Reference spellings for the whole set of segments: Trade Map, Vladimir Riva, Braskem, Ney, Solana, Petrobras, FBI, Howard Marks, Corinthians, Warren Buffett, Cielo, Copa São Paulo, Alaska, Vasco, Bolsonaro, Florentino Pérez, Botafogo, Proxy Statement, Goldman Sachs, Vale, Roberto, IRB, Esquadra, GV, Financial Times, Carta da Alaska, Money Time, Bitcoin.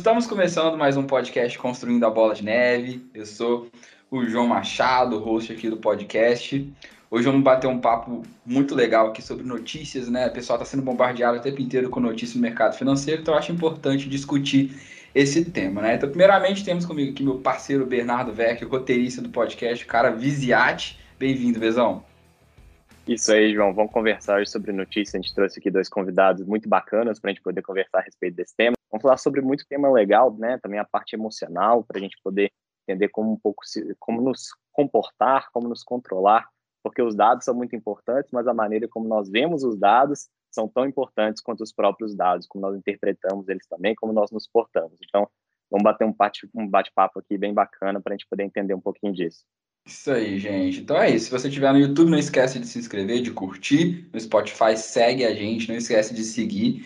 Estamos começando mais um podcast Construindo a Bola de Neve. Eu sou o João Machado, host aqui do podcast. Hoje vamos bater um papo muito legal aqui sobre notícias, né? O pessoal está sendo bombardeado o tempo inteiro com notícias no mercado financeiro, então eu acho importante discutir esse tema, né? Então, primeiramente, temos comigo aqui meu parceiro Bernardo Vecchio, roteirista do podcast, o cara Viziati. Bem-vindo, Vezão. Isso aí, João. Vamos conversar hoje sobre notícias. A gente trouxe aqui dois convidados muito bacanas para a gente poder conversar a respeito desse tema. Vamos falar sobre muito tema legal, né? Também a parte emocional, para a gente poder entender como nos comportar, como nos controlar, porque os dados são muito importantes, mas a maneira como nós vemos os dados são tão importantes quanto os próprios dados, como nós interpretamos eles também, como nós nos portamos. Então, vamos bater um bate-papo aqui bem bacana para a gente poder entender um pouquinho disso. Isso aí, gente. Então é isso. Se você estiver no YouTube, não esquece de se inscrever, de curtir. No Spotify, segue a gente. Não esquece de seguir.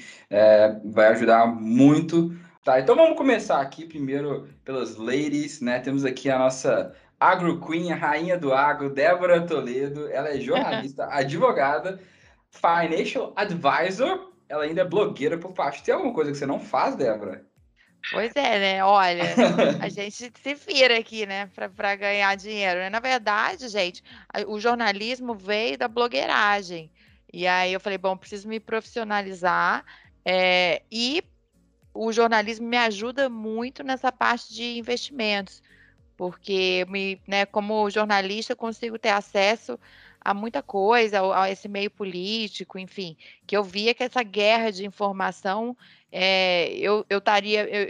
Vai ajudar muito. Tá, então vamos começar aqui primeiro pelas ladies, né? Temos aqui a nossa Agro Queen, a rainha do agro, Débora Toledo. Ela é jornalista, advogada, financial advisor. Ela ainda é blogueira por parte. Tem alguma coisa que você não faz, Débora? Pois é, né? Olha, a gente se vira aqui, né? Para ganhar dinheiro, né? Na verdade, gente, o jornalismo veio da blogueiragem. E aí eu falei, bom, preciso me profissionalizar. E o jornalismo me ajuda muito nessa parte de investimentos. Porque, como jornalista, eu consigo ter acesso a muita coisa, a esse meio político, enfim. Que eu via que essa guerra de informação... Eu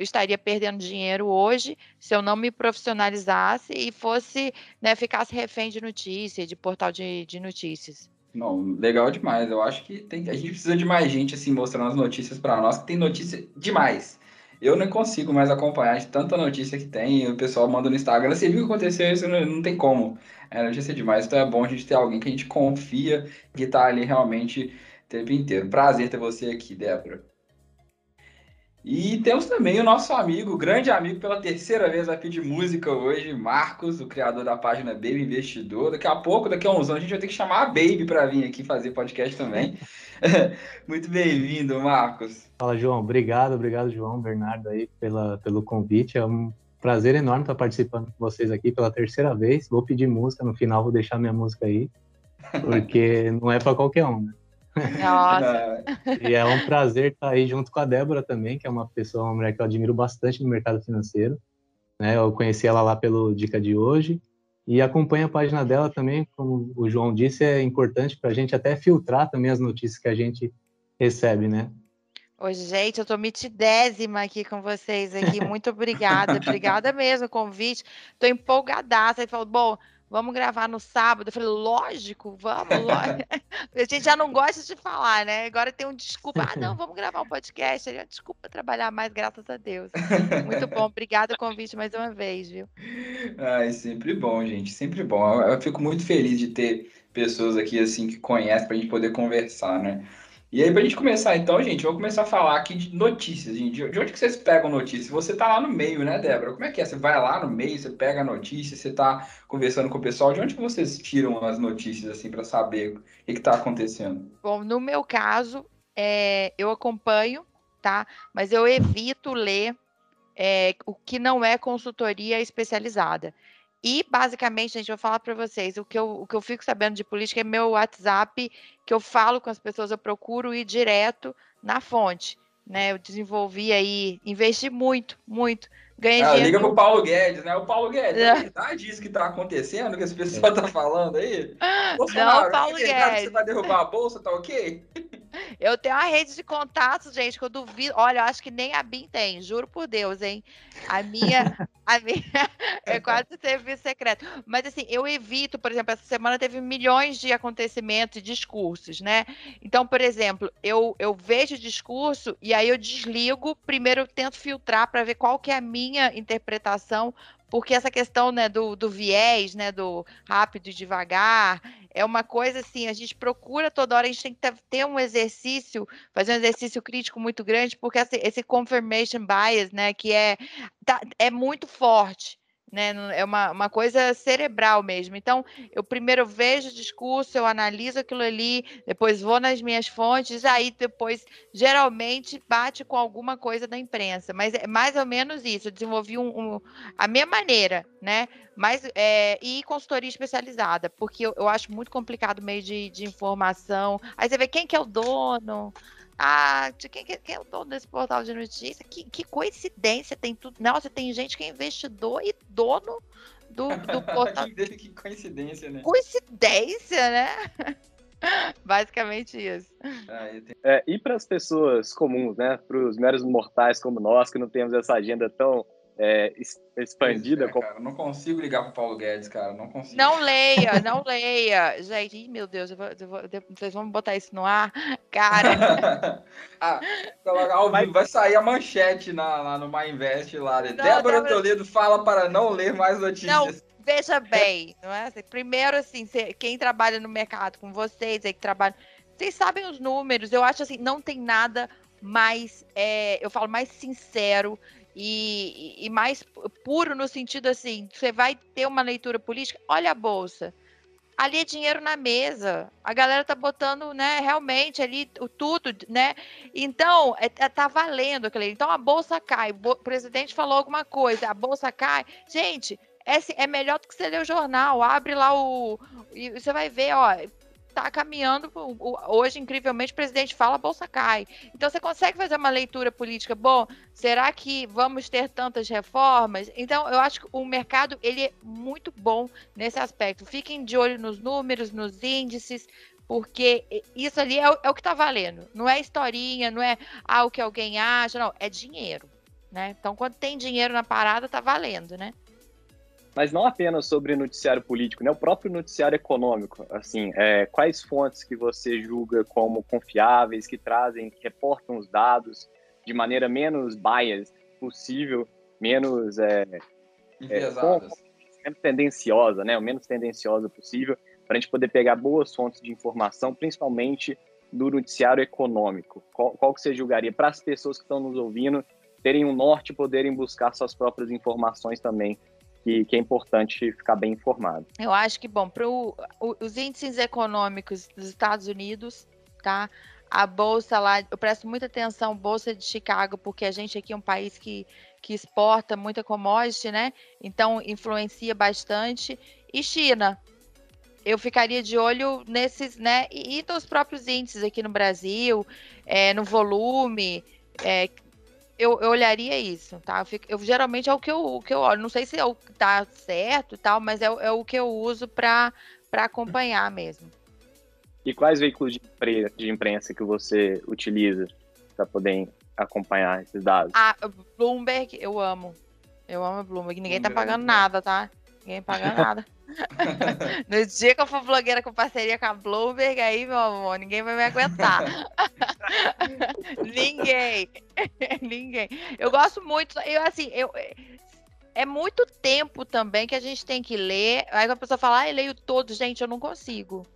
estaria perdendo dinheiro hoje se eu não me profissionalizasse e fosse, né, ficasse refém de notícia, de portal de notícias. Não, legal demais. Eu acho que a gente precisa de mais gente assim mostrando as notícias para nós, que tem notícia demais. Eu não consigo mais acompanhar de tanta notícia que tem, e o pessoal manda no Instagram, você viu o que aconteceu, isso não tem como. Notícia é demais, então é bom a gente ter alguém que a gente confia, que está ali realmente o tempo inteiro. Prazer ter você aqui, Débora. E temos também o nosso amigo, grande amigo, pela terceira vez aqui de música hoje, Marcos, o criador da página Baby Investidor. Daqui a uns anos, a gente vai ter que chamar a Baby para vir aqui fazer podcast também. Muito bem-vindo, Marcos. Fala, João. Obrigado, João, Bernardo, aí, pelo convite. É um prazer enorme estar participando com vocês aqui pela terceira vez. Vou pedir música, no final vou deixar minha música aí, porque não é para qualquer um, né? Nossa. E é um prazer estar aí junto com a Débora também, que é uma mulher que eu admiro bastante no mercado financeiro, né? Eu conheci ela lá pelo Dica de Hoje e acompanho a página dela também, como o João disse, é importante para a gente até filtrar também as notícias que a gente recebe, né? Ô, gente, eu tô mitidésima aqui com vocês aqui, muito obrigada mesmo o convite, tô empolgadaça, ele falou, bom, vamos gravar no sábado. Eu falei, lógico, vamos. A gente já não gosta de falar, né? Agora tem um desculpa. Ah, não, vamos gravar um podcast. Desculpa trabalhar mais, graças a Deus. Muito bom. Obrigado pelo convite mais uma vez, viu? Ai, sempre bom, gente. Sempre bom. Eu fico muito feliz de ter pessoas aqui, assim, que conhecem pra gente poder conversar, né? E aí, pra gente começar, então, gente, vamos começar a falar aqui de notícias, gente. De onde que vocês pegam notícias? Você tá lá no meio, né, Débora? Como é que é? Você vai lá no meio, você pega a notícia, você tá conversando com o pessoal. De onde que vocês tiram as notícias, assim, pra saber o que tá acontecendo? Bom, no meu caso, eu acompanho, tá? Mas eu evito ler o que não é consultoria especializada. E, basicamente, gente, eu vou falar para vocês, o que eu fico sabendo de política é meu WhatsApp, que eu falo com as pessoas, eu procuro ir direto na fonte, né? Eu desenvolvi aí, investi muito, ganhei dinheiro. Liga pro Paulo Guedes, né? O Paulo Guedes, é verdade isso que tá acontecendo, que esse pessoal tá falando aí? Bolsonaro, não, Paulo Guedes. Você vai derrubar a bolsa, tá ok? Eu tenho uma rede de contatos, gente, que eu duvido. Olha, eu acho que nem a BIM tem, juro por Deus, hein? A minha é quase serviço secreto. Mas, assim, eu evito, por exemplo, essa semana teve milhões de acontecimentos e discursos, né? Então, por exemplo, eu vejo o discurso e aí eu desligo. Primeiro eu tento filtrar para ver qual que é a minha interpretação, porque essa questão, né, do viés, né, do rápido e devagar, é uma coisa assim, a gente procura toda hora, a gente tem que ter um exercício, fazer um exercício crítico muito grande, porque esse confirmation bias, né, que é muito forte. né? É uma coisa cerebral mesmo. Então, eu primeiro vejo o discurso, eu analiso aquilo ali, depois vou nas minhas fontes, aí depois, geralmente, bate com alguma coisa da imprensa. Mas é mais ou menos isso. Eu desenvolvi a minha maneira, né? Mas, e consultoria especializada, porque eu acho muito complicado o meio de informação. Aí você vê quem que é o dono... Ah, quem é o dono desse portal de notícia? Que coincidência, tem tudo. Nossa, tem gente que é investidor e dono do portal. Que coincidência, né? Coincidência, né? Basicamente isso. E para as pessoas comuns, né? Para os meros mortais como nós, que não temos essa agenda tão expandida. Cara, não consigo ligar para o Paulo Guedes, cara. Não consigo. Não leia. Gente, meu Deus, vocês vão botar isso no ar? Cara. Vai sair a manchete lá no My Invest. Lá, né? Débora Toledo fala para não ler mais notícias. Não. Veja bem, não é? Primeiro, assim, quem trabalha no mercado com vocês, vocês sabem os números. Eu acho assim, não tem nada mais, eu falo, mais sincero e mais puro no sentido assim, você vai ter uma leitura política, olha a Bolsa. Ali é dinheiro na mesa. A galera tá botando, né, realmente ali tudo, né? Então, tá valendo aquilo ali. Então, a Bolsa cai. O presidente falou alguma coisa, a Bolsa cai. Gente, é melhor do que você ler o jornal. Abre lá e você vai ver, ó, tá caminhando, hoje, incrivelmente, o presidente fala, a Bolsa cai. Então, você consegue fazer uma leitura política, bom, será que vamos ter tantas reformas? Então, eu acho que o mercado, ele é muito bom nesse aspecto. Fiquem de olho nos números, nos índices, porque isso ali é o que tá valendo. Não é historinha, não é o que alguém acha, não, é dinheiro, né? Então, quando tem dinheiro na parada, tá valendo, né? Mas não apenas sobre noticiário político, né? O próprio noticiário econômico, assim, quais fontes que você julga como confiáveis, que trazem, que reportam os dados de maneira menos biased possível, menos tendenciosa, né? O menos tendenciosa possível, para a gente poder pegar boas fontes de informação, principalmente do noticiário econômico. Qual que você julgaria para as pessoas que estão nos ouvindo terem um norte e poderem buscar suas próprias informações também? Que é importante ficar bem informado. Eu acho que, bom, para os índices econômicos dos Estados Unidos, tá? A Bolsa lá, eu presto muita atenção à Bolsa de Chicago, porque a gente aqui é um país que exporta muita commodity, né? Então, influencia bastante. E China, eu ficaria de olho nesses, né? E dos próprios índices aqui no Brasil, no volume, Eu olharia isso, tá? Geralmente é o que eu olho. Não sei se tá certo e tal, mas é o que eu uso para acompanhar mesmo. E quais veículos de imprensa que você utiliza para poder acompanhar esses dados? Ah, Bloomberg, eu amo. Eu amo a Bloomberg. Ninguém tá pagando nada, tá? Ninguém pagando nada. No dia que eu for blogueira com parceria com a Bloomberg, aí, meu amor, ninguém vai me aguentar. Ninguém. Eu gosto muito, é muito tempo também que a gente tem que ler. Aí a pessoa fala, eu leio todos. Gente, eu não consigo.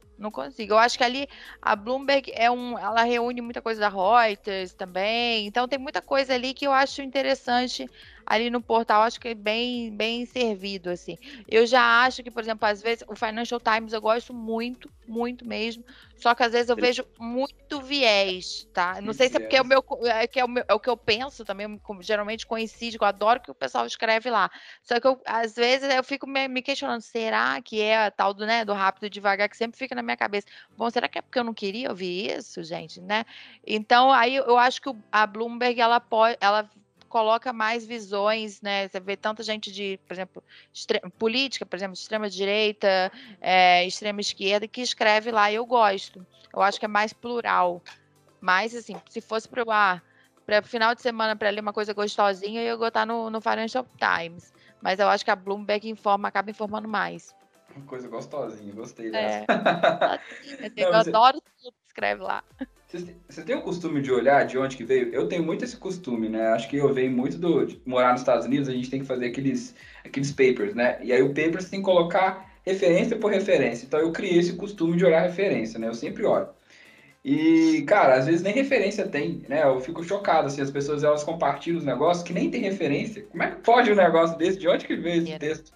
Eu acho que ali a Bloomberg ela reúne muita coisa da Reuters também. Então tem muita coisa ali que eu acho interessante ali no portal. Acho que é bem, bem servido, assim. Eu já acho que, por exemplo, às vezes o Financial Times eu gosto muito, muito mesmo. Só que às vezes eu vejo muito viés, tá? Não sei se é porque é o que eu penso também, geralmente coincide, eu adoro o que o pessoal escreve lá. Só que às vezes eu fico me questionando, será que é a tal do, né, do rápido e devagar que sempre fica na minha cabeça? Bom, será que é porque eu não queria ouvir isso, gente, né? Então, aí eu acho que a Bloomberg, ela coloca mais visões, né? Você vê tanta gente de, por exemplo, política, por exemplo, extrema-direita, extrema-esquerda, que escreve lá, eu gosto. Eu acho que é mais plural. Mas, assim, se fosse para o final de semana, para ler uma coisa gostosinha, eu ia botar no Financial Times. Mas eu acho que a Bloomberg acaba informando mais. Uma coisa gostosinha, gostei dessa. Eu adoro tudo que escreve lá. Você tem o costume de olhar de onde que veio? Eu tenho muito esse costume, né? Acho que eu venho muito de morar nos Estados Unidos, a gente tem que fazer aqueles papers, né? E aí o paper você tem que colocar referência por referência. Então eu criei esse costume de olhar referência, né? Eu sempre olho. E, cara, às vezes nem referência tem, né? Eu fico chocado, assim, as pessoas, elas compartilham os negócios que nem tem referência. Como é que pode um negócio desse? De onde que veio esse texto?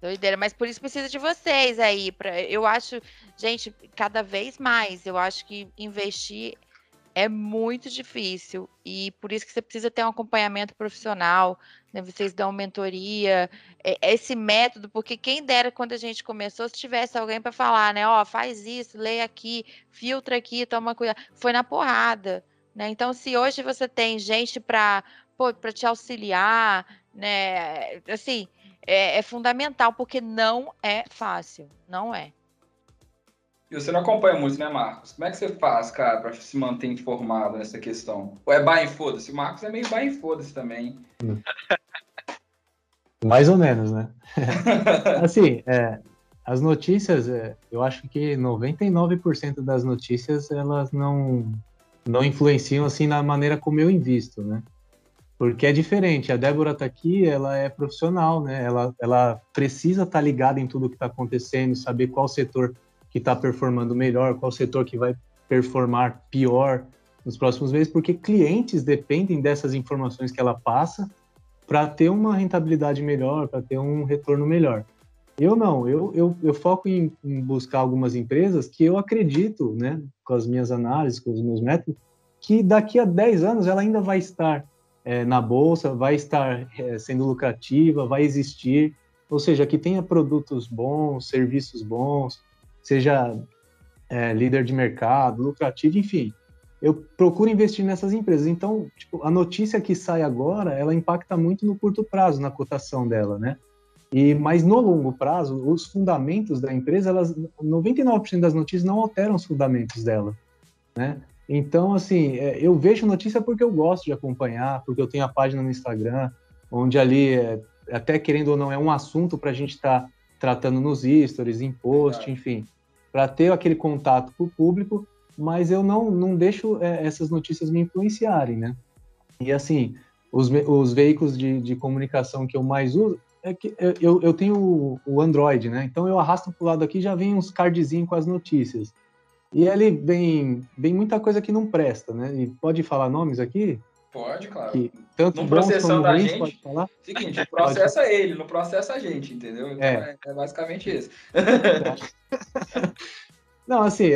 Doideira, mas por isso precisa de vocês aí. Eu acho, gente, cada vez mais, eu acho que investir é muito difícil e por isso que você precisa ter um acompanhamento profissional, né? Vocês dão mentoria, esse método, porque quem dera quando a gente começou, se tivesse alguém para falar, né, ó, faz isso, leia aqui, filtra aqui, toma cuidado, foi na porrada, né? Então, se hoje você tem gente para te auxiliar, né, assim, é fundamental, porque não é fácil, não é. E você não acompanha muito, né, Marcos? Como é que você faz, cara, pra se manter informado nessa questão? Ou é buy and foda-se? O Marcos é meio buy and foda-se também. Mais ou menos, né? Assim, as notícias, eu acho que 99% das notícias, elas não influenciam, assim, na maneira como eu invisto, né? Porque é diferente. A Débora tá aqui, ela é profissional, né? Ela precisa estar ligada em tudo que tá acontecendo, saber qual setor que está performando melhor, qual setor que vai performar pior nos próximos meses, porque clientes dependem dessas informações que ela passa para ter uma rentabilidade melhor, para ter um retorno melhor. Eu não, eu foco em buscar algumas empresas que eu acredito, né, com as minhas análises, com os meus métodos, que daqui a 10 anos ela ainda vai estar na bolsa, vai estar sendo lucrativa, vai existir, ou seja, que tenha produtos bons, serviços bons, seja líder de mercado, lucrativo, enfim. Eu procuro investir nessas empresas. Então, tipo, a notícia que sai agora, ela impacta muito no curto prazo, na cotação dela, né? Mas no longo prazo, os fundamentos da empresa, 99% das notícias não alteram os fundamentos dela, né? Então, assim, eu vejo notícia porque eu gosto de acompanhar, porque eu tenho a página no Instagram, onde ali, até querendo ou não, é um assunto para a gente estar tratando nos stories, em post, enfim, para ter aquele contato com o público, mas eu não deixo essas notícias me influenciarem, né? E assim, os veículos de comunicação que eu mais uso, é que eu tenho o Android, né? Então eu arrasto para o lado aqui e já vem uns cardzinhos com as notícias. E ali vem muita coisa que não presta, né? E pode falar nomes aqui? Pode, claro. Que, tanto não processando a gente, pode falar? Seguinte, processa ele, não processa a gente, entendeu? Então é basicamente isso. Não, assim,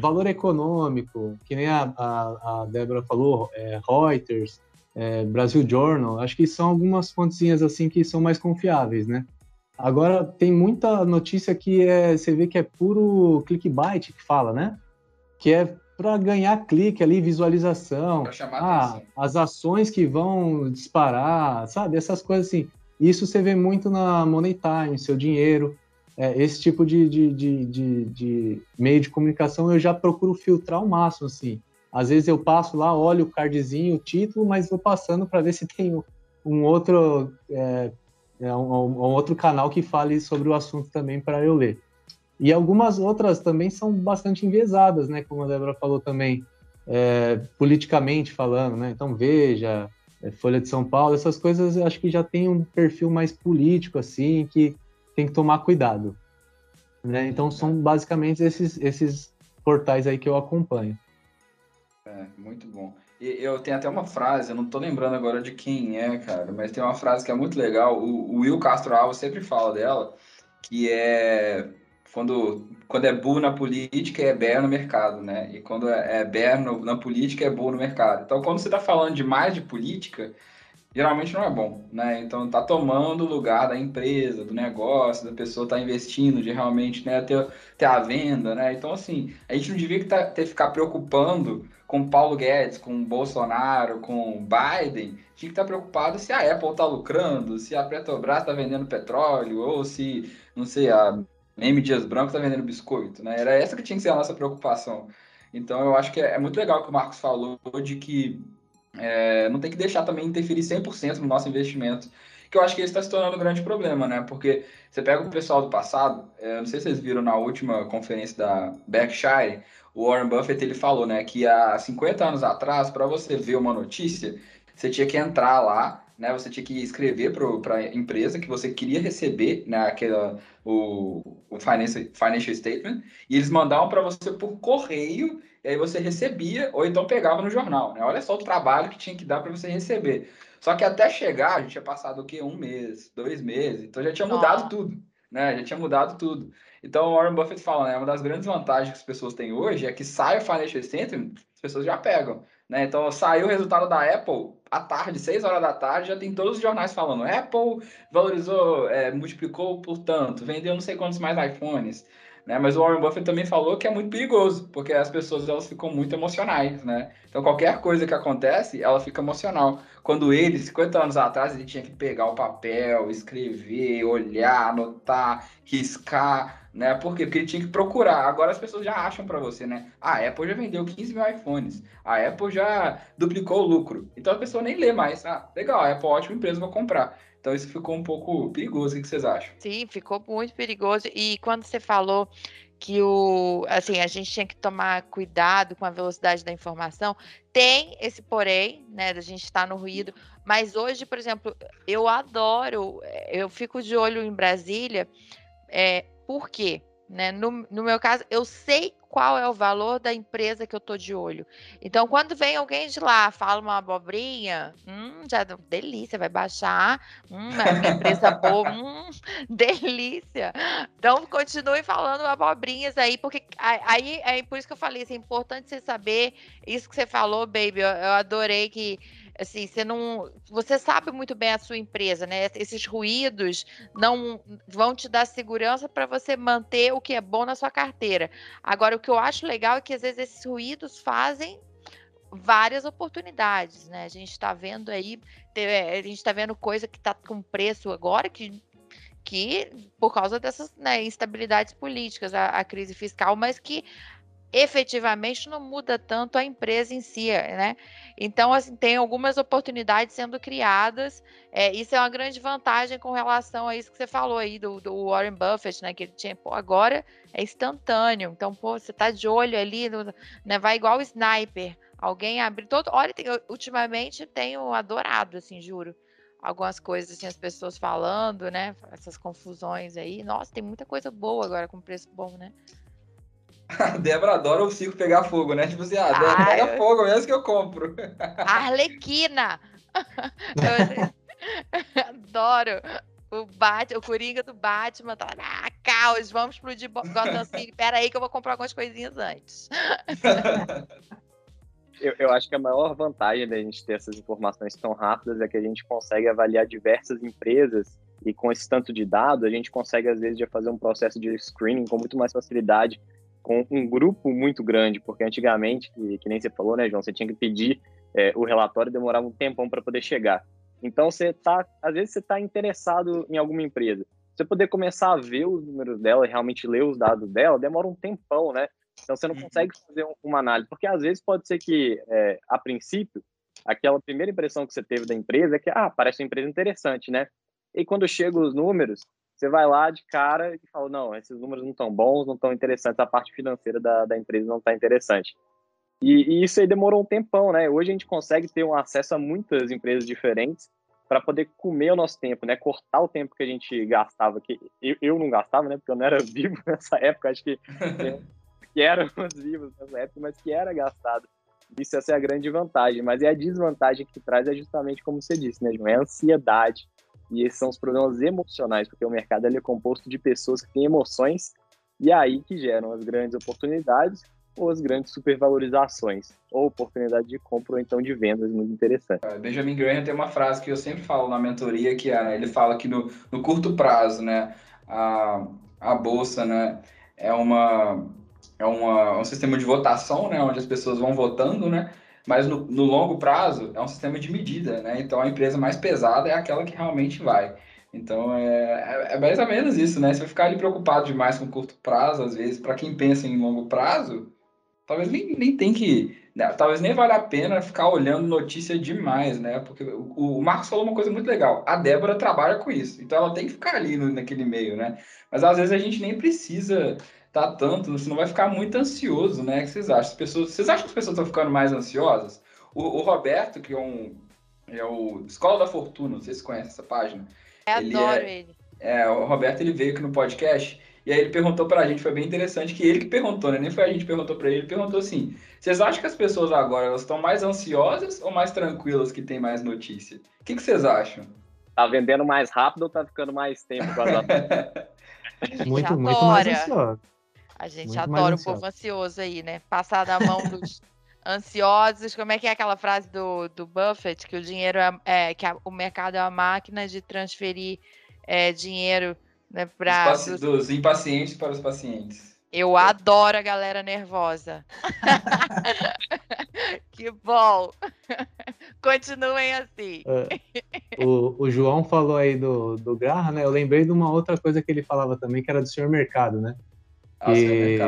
valor econômico, que nem a Débora falou, Reuters, Brasil Journal, acho que são algumas fontezinhas assim que são mais confiáveis, né? Agora, tem muita notícia que você vê que é puro clickbait que fala, né? Que é para ganhar clique ali, visualização, as ações que vão disparar, sabe? Essas coisas assim. Isso você vê muito na Money Time, Seu Dinheiro, esse tipo de meio de comunicação eu já procuro filtrar ao máximo, assim. Às vezes eu passo lá, olho o cardzinho, o título, mas vou passando para ver se tem um outro canal que fale sobre o assunto também para eu ler. E algumas outras também são bastante enviesadas, né? Como a Débora falou também, politicamente falando, né? Então, Veja, Folha de São Paulo, essas coisas eu acho que já tem um perfil mais político, assim, que tem que tomar cuidado, né? Então, são basicamente esses portais aí que eu acompanho. Muito bom. E eu tenho até uma frase, eu não tô lembrando agora de quem é, cara, mas tem uma frase que é muito legal, o Will Castro Alves sempre fala dela, que é... Quando é burro na política, é bear no mercado, né? E quando é bear na política, é burro no mercado. Então, quando você está falando demais de política, geralmente não é bom, né? Então, tá tomando o lugar da empresa, do negócio, da pessoa tá investindo, de realmente, né, ter a venda, né? Então, assim, a gente não devia ficar preocupando com Paulo Guedes, com Bolsonaro, com Biden. Tinha que estar preocupado se a Apple tá lucrando, se a Petrobras tá vendendo petróleo, ou se, não sei, a Meme Dias Branco tá vendendo biscoito, né? Era essa que tinha que ser a nossa preocupação. Então, eu acho que é muito legal que o Marcos falou de que não tem que deixar também interferir 100% no nosso investimento, que eu acho que isso está se tornando um grande problema, né? Porque você pega o pessoal do passado, não sei se vocês viram na última conferência da Berkshire, o Warren Buffett, ele falou, né, que há 50 anos atrás, para você ver uma notícia, você tinha que entrar lá, né? Você tinha que escrever para a empresa que você queria receber, né, aquela, o financial statement, e eles mandavam para você por correio, e aí você recebia, ou então pegava no jornal, né? Olha só o trabalho que tinha que dar para você receber. Só que até chegar, a gente tinha passado o quê? Um mês, 2 meses, então já tinha mudado tudo, né? Já tinha mudado tudo. Então, o Warren Buffett fala, né, uma das grandes vantagens que as pessoas têm hoje é que sai o financial statement, as pessoas já pegam, né? Então, saiu o resultado da Apple à tarde, 6 horas da tarde, já tem todos os jornais falando, Apple valorizou, multiplicou por tanto, vendeu não sei quantos mais iPhones, né? Mas o Warren Buffett também falou que é muito perigoso, porque as pessoas, elas ficam muito emocionais, né? Então, qualquer coisa que acontece, ela fica emocional. Quando ele, 50 anos atrás, ele tinha que pegar o papel, escrever, olhar, anotar, riscar, né? Por quê? Porque ele tinha que procurar. Agora as pessoas já acham para você, né? A Apple já vendeu 15 mil iPhones, a Apple já duplicou o lucro. Então, a pessoa nem lê mais. Ah, legal, a Apple é ótima empresa, vou comprar. Então, isso ficou um pouco perigoso, o que vocês acham? Sim, ficou muito perigoso. E quando você falou que a gente tinha que tomar cuidado com a velocidade da informação, tem esse porém, né, da gente estar no ruído. Mas hoje, por exemplo, eu fico de olho em Brasília, por quê? Né? No meu caso, eu sei qual é o valor da empresa que eu tô de olho. Então, quando vem alguém de lá, fala uma abobrinha, já delícia, vai baixar, minha empresa boa, delícia. Então, continue falando abobrinhas aí, porque aí é por isso que eu falei, é importante você saber isso que você falou, baby. Eu adorei que assim, você sabe muito bem a sua empresa, né? Esses ruídos não vão te dar segurança para você manter o que é bom na sua carteira. Agora, o que eu acho legal é que às vezes esses ruídos fazem várias oportunidades, né? A gente está vendo aí, coisa que está com preço agora que por causa dessas, né, instabilidades políticas, a crise fiscal, mas que efetivamente não muda tanto a empresa em si, né? Então, assim, tem algumas oportunidades sendo criadas, isso é uma grande vantagem com relação a isso que você falou aí do Warren Buffett, né? Que ele tinha, agora é instantâneo, então, você tá de olho ali, né? Vai igual o sniper, alguém abre todo... Olha, ultimamente tenho adorado, assim, juro, algumas coisas, assim, as pessoas falando, né? Essas confusões aí, nossa, tem muita coisa boa agora com preço bom, né? A Débora adora o circo pegar fogo, né? Tipo assim, Débora pega fogo mesmo que eu compro. Arlequina! Adoro. O Coringa do Batman. Tá, caos, vamos explodir Gotham City. Pera aí que eu vou comprar algumas coisinhas antes. Eu acho que a maior vantagem da gente ter essas informações tão rápidas é que a gente consegue avaliar diversas empresas e com esse tanto de dados, a gente consegue, às vezes, já fazer um processo de screening com muito mais facilidade, com um grupo muito grande, porque antigamente, que nem você falou, né, João, você tinha que pedir o relatório, demorava um tempão para poder chegar. Então, às vezes você está interessado em alguma empresa. Você poder começar a ver os números dela e realmente ler os dados dela, demora um tempão, né? Então, você não consegue fazer uma análise, porque às vezes pode ser que, a princípio, aquela primeira impressão que você teve da empresa é que, parece uma empresa interessante, né? E quando chegam os números, você vai lá de cara e fala, não, esses números não estão bons, não estão interessantes, a parte financeira da empresa não está interessante. E isso aí demorou um tempão, né? Hoje a gente consegue ter um acesso a muitas empresas diferentes para poder comer o nosso tempo, né? Cortar o tempo que a gente gastava, que eu não gastava, né? Porque eu não era vivo nessa época, acho que éramos vivos nessa época, mas que era gastado. Isso, essa é a grande vantagem, mas a desvantagem que traz é justamente como você disse, né, João? É a ansiedade. E esses são os problemas emocionais, porque o mercado ele é composto de pessoas que têm emoções e aí que geram as grandes oportunidades ou as grandes supervalorizações, ou oportunidade de compra ou então de vendas, muito interessante. Benjamin Graham tem uma frase que eu sempre falo na mentoria, que ele fala que no curto prazo, né, a bolsa, né, é um sistema de votação, né, onde as pessoas vão votando, né? Mas no longo prazo é um sistema de medida, né? Então a empresa mais pesada é aquela que realmente vai. Então é mais ou menos isso, né? Se eu ficar ali preocupado demais com curto prazo, às vezes, para quem pensa em longo prazo, talvez nem tem que... Né? Talvez nem valha a pena ficar olhando notícia demais, né? Porque o Marcos falou uma coisa muito legal. A Débora trabalha com isso, então ela tem que ficar ali naquele meio, né? Mas às vezes a gente nem precisa... Tá tanto, você não vai ficar muito ansioso, né? O que vocês acham? Vocês acham que as pessoas estão ficando mais ansiosas? O Roberto, que é um É o Escola da Fortuna, não sei se você conhece essa página. Eu adoro ele. O Roberto, ele veio aqui no podcast e aí ele perguntou pra gente, foi bem interessante, que ele que perguntou, né? Nem foi a gente que perguntou pra ele perguntou assim, vocês acham que as pessoas agora, elas estão mais ansiosas ou mais tranquilas que tem mais notícia? O que vocês acham? Tá vendendo mais rápido ou tá ficando mais tempo? Muito mais ansioso. A gente muito adora o povo ansioso aí, né? Passar da mão dos ansiosos. Como é que é aquela frase do Buffett? Que o dinheiro o mercado é uma máquina de transferir dinheiro, né, dos impacientes para os pacientes. Eu adoro a galera nervosa. Que bom. Continuem assim. O João falou aí do Graham, né? Eu lembrei de uma outra coisa que ele falava também, que era do Senhor Mercado, né? Que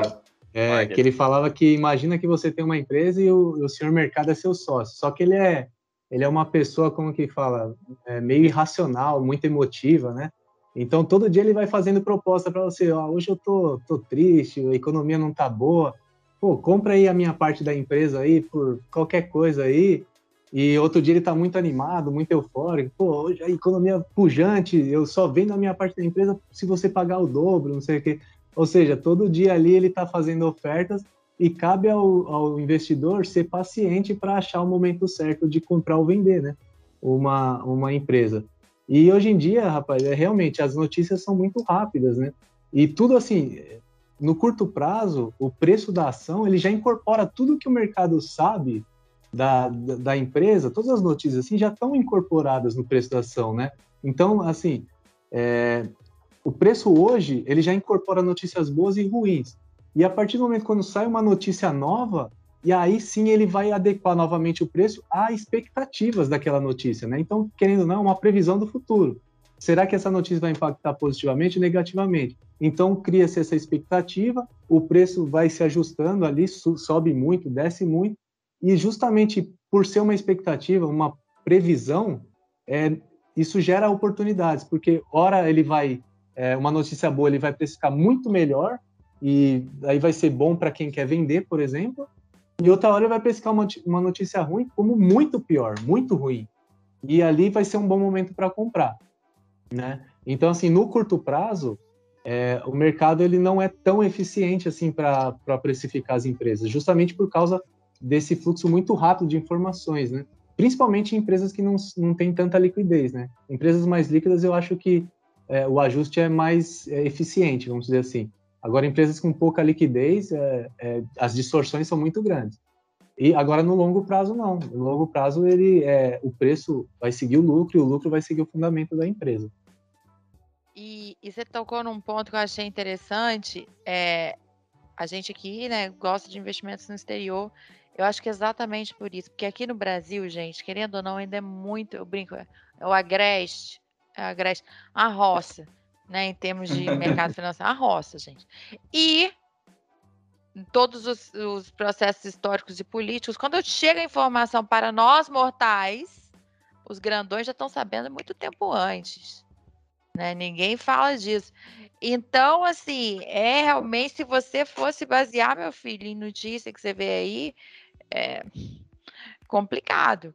ele falava que imagina que você tem uma empresa e o senhor mercado é seu sócio, só que ele é uma pessoa, como que fala, meio irracional, muito emotiva, né? Então todo dia ele vai fazendo proposta para você, hoje eu tô triste, a economia não tá boa, compra aí a minha parte da empresa aí por qualquer coisa aí, e outro dia ele tá muito animado, muito eufórico, hoje a economia pujante, eu só vendo a minha parte da empresa se você pagar o dobro, não sei o quê. Ou seja, todo dia ali ele está fazendo ofertas e cabe ao investidor ser paciente para achar o momento certo de comprar ou vender, né? Uma empresa. E hoje em dia, rapaz, realmente as notícias são muito rápidas, né? E tudo assim, no curto prazo, o preço da ação ele já incorpora tudo que o mercado sabe da empresa, todas as notícias assim, já estão incorporadas no preço da ação, né? Então, assim... O preço hoje, ele já incorpora notícias boas e ruins. E a partir do momento quando sai uma notícia nova, e aí sim ele vai adequar novamente o preço a expectativas daquela notícia, né? Então, querendo ou não, é uma previsão do futuro. Será que essa notícia vai impactar positivamente ou negativamente? Então, cria-se essa expectativa, o preço vai se ajustando ali, sobe muito, desce muito, e justamente por ser uma expectativa, uma previsão, isso gera oportunidades, porque ora ele vai... uma notícia boa, ele vai precificar muito melhor e aí vai ser bom para quem quer vender, por exemplo. E outra hora ele vai precificar uma notícia ruim como muito pior, muito ruim. E ali vai ser um bom momento para comprar, né? Então, assim, no curto prazo, o mercado ele não é tão eficiente assim para precificar as empresas, justamente por causa desse fluxo muito rápido de informações, né? Principalmente em empresas que não têm tanta liquidez, né? Empresas mais líquidas, eu acho que o ajuste é mais eficiente, vamos dizer assim. Agora, empresas com pouca liquidez, as distorções são muito grandes. E agora, no longo prazo, não. No longo prazo, o preço vai seguir o lucro e o lucro vai seguir o fundamento da empresa. E você tocou num ponto que eu achei interessante. A gente aqui, né, gosta de investimentos no exterior. Eu acho que é exatamente por isso. Porque aqui no Brasil, gente, querendo ou não, ainda é muito... Eu brinco, é o agreste. A roça, né, em termos de mercado financeiro, a roça, gente. E todos os processos históricos e políticos, quando chega a informação para nós mortais, os grandões já estão sabendo muito tempo antes, né? Ninguém fala disso. Então, assim, realmente, se você fosse basear, meu filho, em notícia que você vê aí, é complicado.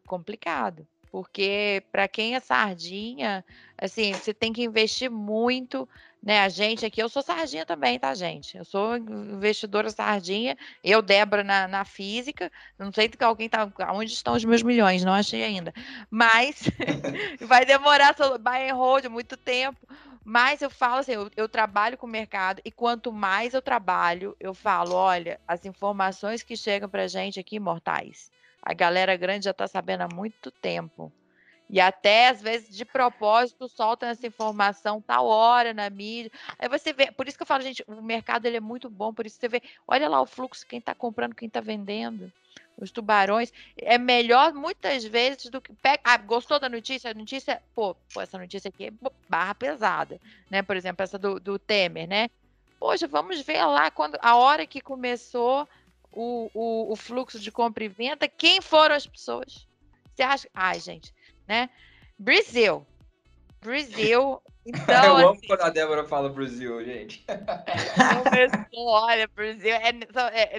Porque para quem é sardinha, assim, você tem que investir muito, né? A gente aqui, eu sou sardinha também, tá, gente? Eu sou investidora sardinha, eu, Débora, na física, não sei que alguém tá, onde estão os meus milhões, não achei ainda. Mas vai demorar, buy and hold, muito tempo. Mas eu falo assim, eu trabalho com o mercado e quanto mais eu trabalho, eu falo, olha, as informações que chegam pra gente aqui, mortais, a galera grande já está sabendo há muito tempo. E até, às vezes, de propósito, soltam essa informação tal hora na mídia. Aí você vê, por isso que eu falo, gente, o mercado ele é muito bom, por isso você vê, olha lá o fluxo, quem está comprando, quem está vendendo. Os tubarões. É melhor, muitas vezes, do que... gostou da notícia? A notícia... essa notícia aqui é barra pesada, né? Por exemplo, essa do Temer, né? Poxa, vamos ver lá a hora que começou... O fluxo de compra e venda, quem foram as pessoas? Você acha... Ai, gente, né? Brasil. Brasil. Então, eu amo quando a Débora fala Brasil, gente. Olha, Brasil.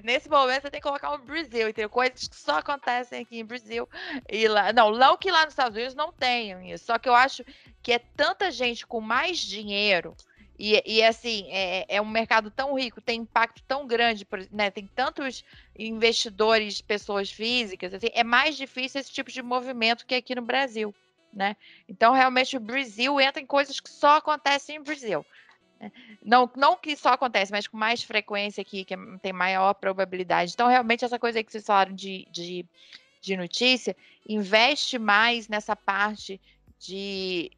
Nesse momento, você tem que colocar o Brasil. Tem coisas que só acontecem aqui em Brasil. E lá, não que lá nos Estados Unidos não tenham isso. Só que eu acho que é tanta gente com mais dinheiro. E assim, é um mercado tão rico, tem impacto tão grande, né? Tem tantos investidores, pessoas físicas, assim, é mais difícil esse tipo de movimento que aqui no Brasil, né? Então, realmente, o Brasil entra em coisas que só acontecem no Brasil. Não que só acontece, mas com mais frequência aqui, que tem maior probabilidade. Então, realmente, essa coisa aí que vocês falaram de notícia, investe mais nessa parte de,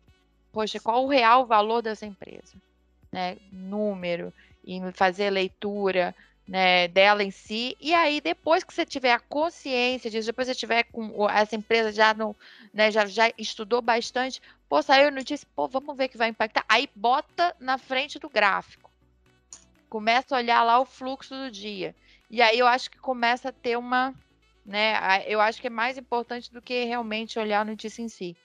poxa, qual o real valor dessa empresa? Né, número, e fazer leitura, né, dela em si, e aí depois que você tiver a consciência disso, depois que você tiver com essa empresa já, não, né, já estudou bastante, pô, saiu notícia, pô, vamos ver que vai impactar, aí bota na frente do gráfico, começa a olhar lá o fluxo do dia, e aí eu acho que começa a ter uma, né, eu acho que é mais importante do que realmente olhar a notícia em si.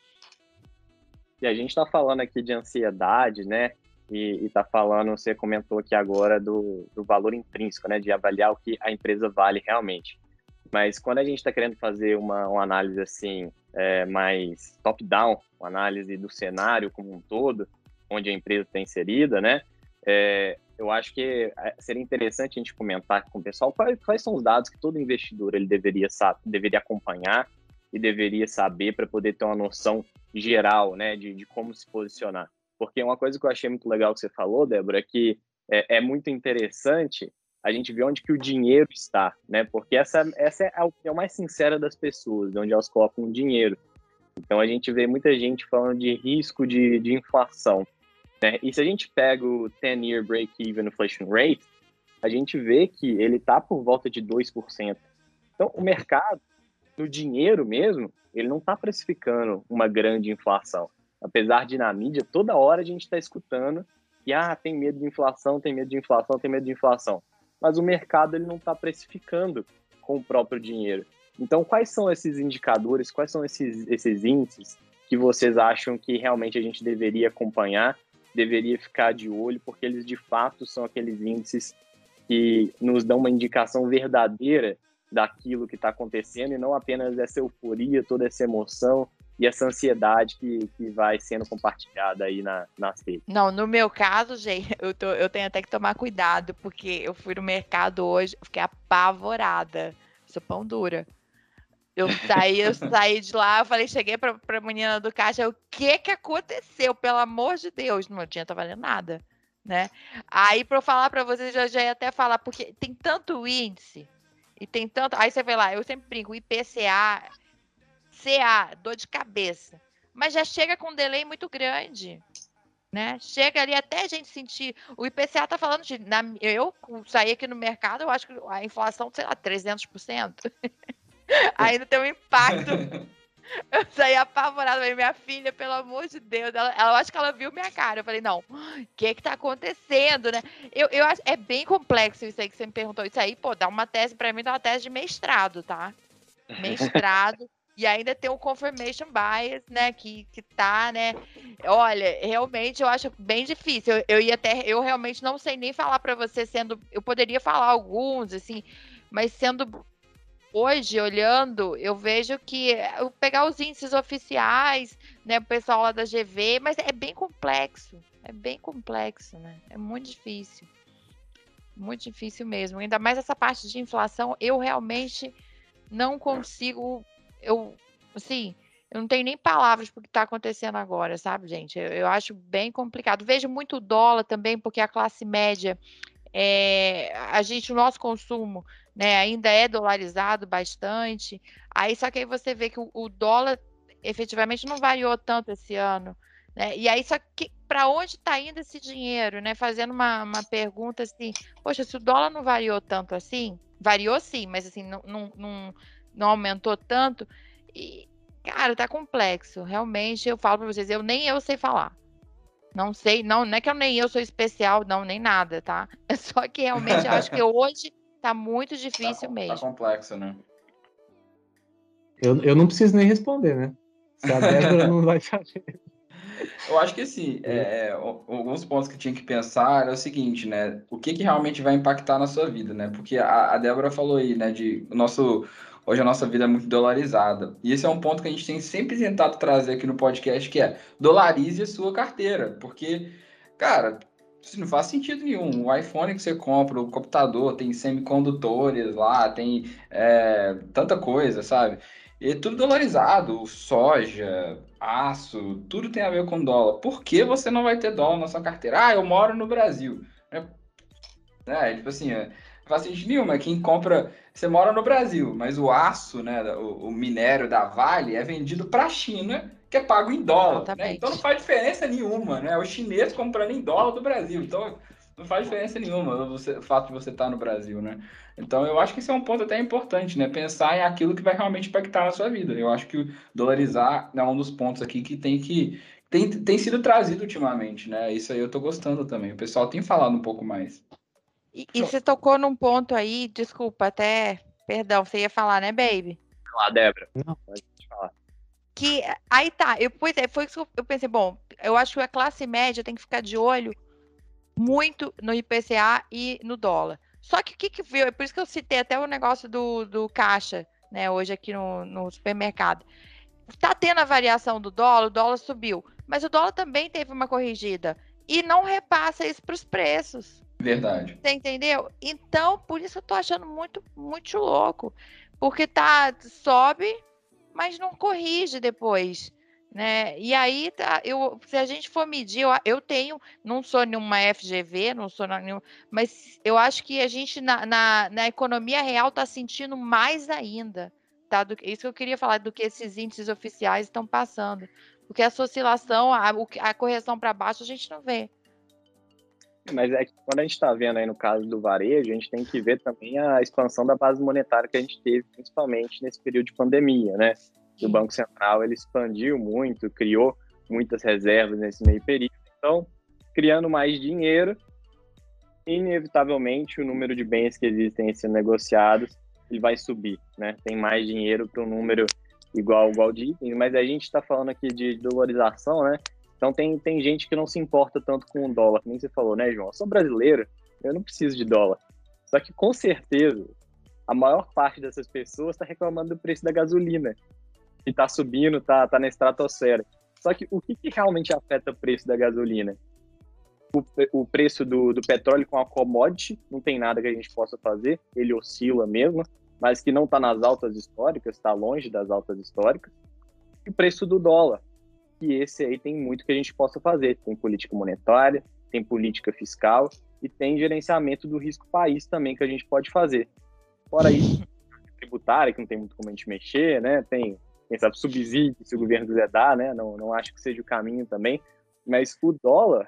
E a gente tá falando aqui de ansiedade, né, e tá falando, você comentou aqui agora do valor intrínseco, né, de avaliar o que a empresa vale realmente. Mas quando a gente está querendo fazer uma análise assim, mais top-down, uma análise do cenário como um todo, onde a empresa está inserida, né, eu acho que seria interessante a gente comentar com o pessoal quais são os dados que todo investidor ele deveria acompanhar e deveria saber para poder ter uma noção geral, né, de como se posicionar. Porque uma coisa que eu achei muito legal que você falou, Débora, é que é muito interessante a gente ver onde que o dinheiro está, né? Porque essa é a mais sincera das pessoas, de onde elas colocam o dinheiro. Então, a gente vê muita gente falando de risco de inflação, né? E se a gente pega o 10-year break-even inflation rate, a gente vê que ele está por volta de 2%. Então, o mercado, no dinheiro mesmo, ele não está precificando uma grande inflação. Apesar de, na mídia, toda hora a gente está escutando que tem medo de inflação, tem medo de inflação, tem medo de inflação. Mas o mercado ele não está precificando com o próprio dinheiro. Então, quais são esses indicadores, quais são esses índices que vocês acham que realmente a gente deveria acompanhar, deveria ficar de olho, porque eles, de fato, são aqueles índices que nos dão uma indicação verdadeira daquilo que está acontecendo e não apenas essa euforia, toda essa emoção, e essa ansiedade que vai sendo compartilhada aí nas redes. Não, no meu caso, gente, eu tenho até que tomar cuidado, porque eu fui no mercado hoje, eu fiquei apavorada. Sou pão dura. Eu saí de lá, eu falei, cheguei pra menina do caixa, o que aconteceu? Pelo amor de Deus, não tinha, tá valendo nada, né? Aí, pra eu falar pra vocês, eu já ia até falar, porque tem tanto índice, e tem tanto... Aí você vê lá, eu sempre brinco, IPCA... CA, dor de cabeça, mas já chega com um delay muito grande, né? Chega ali até a gente sentir, o IPCA tá falando de, eu saí aqui no mercado, eu acho que a inflação, sei lá, 300%, ainda tem um impacto, eu saí apavorada, falei, minha filha, pelo amor de Deus, eu acho que ela viu minha cara, eu falei, não, o que tá acontecendo, né? Eu acho, é bem complexo isso aí que você me perguntou, isso aí, pô, dá uma tese, pra mim dá uma tese de mestrado, tá? Mestrado. E ainda tem o confirmation bias, né, que tá, né, olha, realmente eu acho bem difícil, eu realmente não sei nem falar para você sendo, eu poderia falar alguns, assim, mas sendo, hoje, olhando, eu vejo que, eu pegar os índices oficiais, né, o pessoal lá da GV, mas é bem complexo, né, é muito difícil mesmo, ainda mais essa parte de inflação, eu realmente não consigo... Eu não tenho nem palavras para o que está acontecendo agora, sabe, gente? Eu acho bem complicado. Vejo muito dólar também, porque a classe média, o nosso consumo, né, ainda é dolarizado bastante. Aí, só que aí você vê que o dólar efetivamente não variou tanto esse ano, né? E aí, só que para onde está indo esse dinheiro, né? Fazendo uma pergunta assim, poxa, se o dólar não variou tanto assim, variou sim, mas assim, não aumentou tanto, e, cara, tá complexo, realmente, eu falo pra vocês, nem eu sei falar, não sei, não é que eu nem eu sou especial, não, nem nada, tá, só que realmente eu acho que hoje tá muito difícil mesmo. Tá complexo, né? Eu não preciso nem responder, né, se a Débora não vai saber. Eu acho que assim, alguns pontos que eu tinha que pensar é o seguinte, né? O que realmente vai impactar na sua vida, né? Porque a Débora falou aí, né? Hoje a nossa vida é muito dolarizada. E esse é um ponto que a gente tem sempre tentado trazer aqui no podcast, que é dolarize a sua carteira. Porque, cara, isso não faz sentido nenhum. O iPhone que você compra, o computador, tem semicondutores lá, tem tanta coisa, sabe? E tudo dolarizado, soja, aço, tudo tem a ver com dólar. Por que você não vai ter dólar na sua carteira? Ah, eu moro no Brasil. Tipo assim, não faz sentido nenhum. É quem compra... Você mora no Brasil, mas o aço, né, o minério da Vale é vendido para a China, que é pago em dólar, né? Então não faz diferença nenhuma, né? O chinês comprando em dólar do Brasil, então não faz diferença nenhuma o fato de você estar no Brasil, né? Então eu acho que esse é um ponto até importante, né? Pensar em aquilo que vai realmente impactar na sua vida. Eu acho que dolarizar é um dos pontos aqui que tem sido trazido ultimamente, né? Isso aí eu tô gostando também, o pessoal tem falado um pouco mais. E você tocou num ponto aí, desculpa, perdão, você ia falar, né, Baby? Vamos lá, Débora. Não, pode falar. Eu pensei, bom, eu acho que a classe média tem que ficar de olho muito no IPCA e no dólar. Só que o que viu, é por isso que eu citei até o negócio do caixa, né, hoje aqui no supermercado. Tá tendo a variação do dólar, o dólar subiu, mas o dólar também teve uma corrigida e não repassa isso para os preços. Verdade. Você entendeu? Então, por isso eu tô achando muito, muito louco, porque sobe, mas não corrige depois, né? E aí, se a gente for medir, eu tenho, não sou nenhuma FGV, não sou nenhuma, mas eu acho que a gente na economia real tá sentindo mais ainda, tá? Isso que eu queria falar, do que esses índices oficiais estão passando, porque essa oscilação, a correção para baixo a gente não vê. Mas é que quando a gente está vendo aí no caso do varejo, a gente tem que ver também a expansão da base monetária que a gente teve, principalmente nesse período de pandemia, né? E o Banco Central, ele expandiu muito, criou muitas reservas nesse meio período. Então, criando mais dinheiro, inevitavelmente o número de bens que existem sendo negociados, ele vai subir, né? Tem mais dinheiro para um número igual de itens, mas a gente está falando aqui de dolarização, né? Então, tem gente que não se importa tanto com o dólar, nem você falou, né, João? Eu sou brasileiro, eu não preciso de dólar. Só que, com certeza, a maior parte dessas pessoas está reclamando do preço da gasolina, que está subindo, está na estratosfera. Só que o que realmente afeta o preço da gasolina? O preço do petróleo com a commodity, não tem nada que a gente possa fazer, ele oscila mesmo, mas que não está nas altas históricas, está longe das altas históricas. E o preço do dólar, que esse aí tem muito que a gente possa fazer. Tem política monetária, tem política fiscal e tem gerenciamento do risco país também que a gente pode fazer. Fora isso, tributária, que não tem muito como a gente mexer, né? Tem, quem sabe, subsídio, se o governo quiser dar, né? Não acho que seja o caminho também. Mas o dólar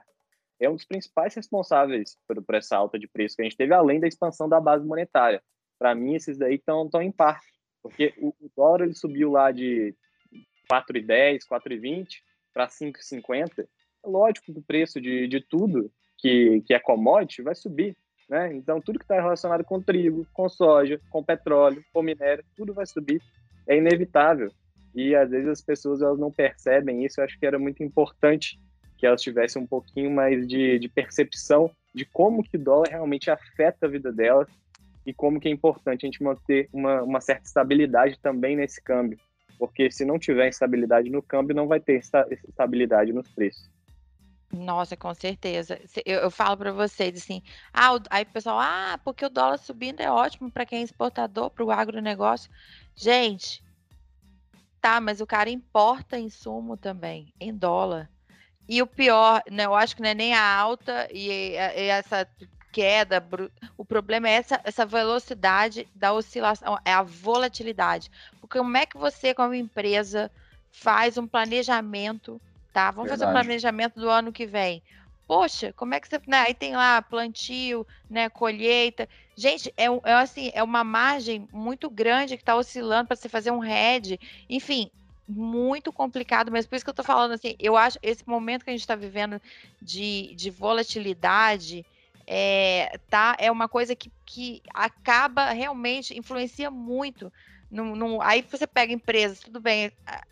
é um dos principais responsáveis por essa alta de preço que a gente teve, além da expansão da base monetária. Para mim, esses daí estão em par. Porque o dólar, ele subiu lá de 4,10, 4,20 para 5,50, é lógico que o preço de tudo que é commodity vai subir, né? Então, tudo que está relacionado com trigo, com soja, com petróleo, com minério, tudo vai subir, é inevitável. E, às vezes, as pessoas elas não percebem isso. Eu acho que era muito importante que elas tivessem um pouquinho mais de percepção de como que o dólar realmente afeta a vida delas e como que é importante a gente manter uma certa estabilidade também nesse câmbio. Porque se não tiver estabilidade no câmbio, não vai ter estabilidade nos preços. Nossa, com certeza. Eu falo para vocês assim, aí o pessoal, porque o dólar subindo é ótimo para quem é exportador, para o agronegócio. Gente, tá, mas o cara importa insumo também, em dólar. E o pior, né, eu acho que não é nem a alta e essa queda, o problema é essa velocidade da oscilação, é a volatilidade. Porque como é que você, como empresa, faz um planejamento, tá? Vamos Verdade. Fazer um planejamento do ano que vem. Poxa, como é que você... Né? Aí tem lá plantio, né, colheita. Gente, assim, é uma margem muito grande que está oscilando para você fazer um hedge. Enfim, muito complicado, mas por isso que eu tô falando assim, eu acho esse momento que a gente está vivendo de volatilidade... É uma coisa que acaba realmente, influencia muito Aí você pega empresas, tudo bem,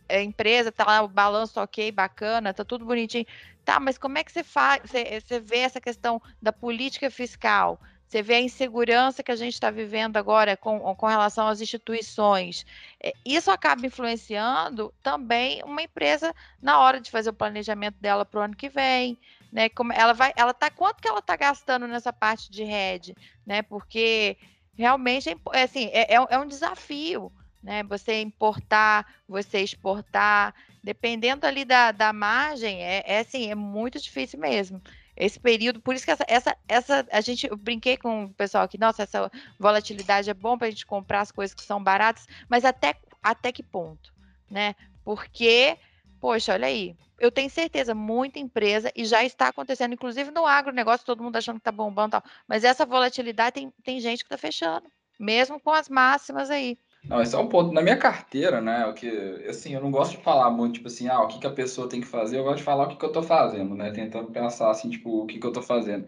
a empresa tá lá, o balanço ok, bacana, tá tudo bonitinho. Tá, mas como é que você faz? Você vê essa questão da política fiscal? Você vê a insegurança que a gente está vivendo agora com relação às instituições. Isso acaba influenciando também uma empresa na hora de fazer o planejamento dela para o ano que vem. Né? Como ela tá, quanto que ela está gastando nessa parte de hedge? Né? Porque realmente assim, é um desafio, né? Você importar, você exportar, dependendo ali da margem, assim, é muito difícil mesmo. Esse período, por isso que eu brinquei com o pessoal aqui, nossa, essa volatilidade é bom para a gente comprar as coisas que são baratas, mas até que ponto, né? Porque, poxa, olha aí, eu tenho certeza, muita empresa, e já está acontecendo, inclusive no agronegócio, todo mundo achando que está bombando e tal, mas essa volatilidade tem gente que está fechando, mesmo com as máximas aí. Não, esse é um ponto. Na minha carteira, né, o que, assim, eu não gosto de falar muito, tipo assim, o que a pessoa tem que fazer, eu gosto de falar o que eu tô fazendo, né, tentando pensar, assim, tipo, o que eu tô fazendo.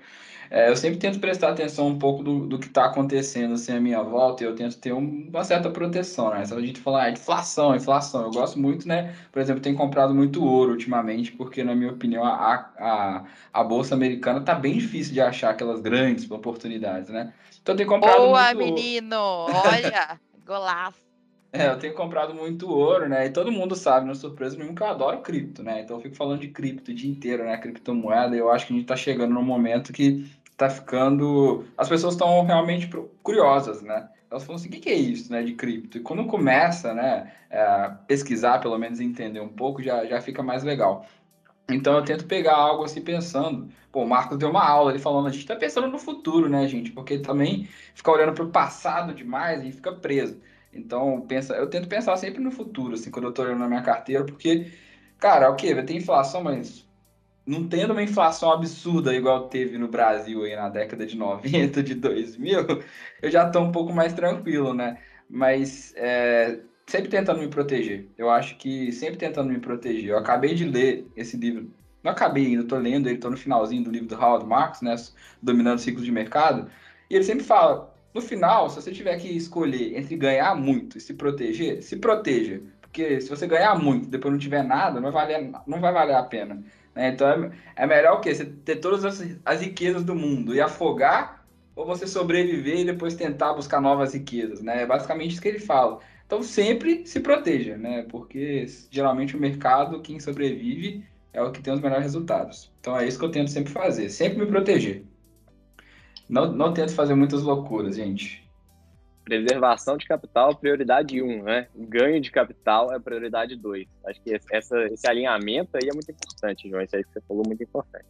Eu sempre tento prestar atenção um pouco do que tá acontecendo, assim, à minha volta, e eu tento ter uma certa proteção, né, se a gente falar, inflação, eu gosto muito, né, por exemplo, tenho comprado muito ouro ultimamente, porque, na minha opinião, a bolsa americana tá bem difícil de achar aquelas grandes oportunidades, né, então eu tenho comprado muito menino, ouro. Olha... Golaço. Eu tenho comprado muito ouro, né? E todo mundo sabe, não é surpresa nenhuma, que eu adoro cripto, né? Então eu fico falando de cripto o dia inteiro, né? Criptomoeda, eu acho que a gente tá chegando num momento que tá ficando... As pessoas estão realmente curiosas, né? Elas falam assim, o que é isso, né, de cripto? E quando começa, né, pesquisar, pelo menos entender um pouco, já fica mais legal. Então eu tento pegar algo assim pensando. Pô, o Marcos deu uma aula, ele falando, a gente tá pensando no futuro, né, gente? Porque também ficar olhando pro passado demais, a gente fica preso. Então, eu tento pensar sempre no futuro, assim, quando eu tô olhando na minha carteira, porque, cara, ok, vai ter inflação, mas não tendo uma inflação absurda igual teve no Brasil aí na década de 90, de 2000, eu já tô um pouco mais tranquilo, né? Mas... sempre tentando me proteger. Eu acho que sempre tentando me proteger. Eu acabei de ler esse livro. Não acabei ainda, estou lendo ele, estou no finalzinho do livro do Howard Marks, né? Dominando Ciclos de Mercado. E ele sempre fala, no final, se você tiver que escolher entre ganhar muito e se proteger, se proteja. Porque se você ganhar muito e depois não tiver nada, não vai valer a pena. Né? Então é melhor o quê? Você ter todas as riquezas do mundo e afogar, ou você sobreviver e depois tentar buscar novas riquezas. Né? É basicamente isso que ele fala. Então, sempre se proteja, né? Porque, geralmente, o mercado, quem sobrevive, é o que tem os melhores resultados. Então, é isso que eu tento sempre fazer. Sempre me proteger. Não tento fazer muitas loucuras, gente. Preservação de capital é prioridade 1, né? Ganho de capital é prioridade 2. Acho que esse alinhamento aí é muito importante, João. Isso aí que você falou é muito importante.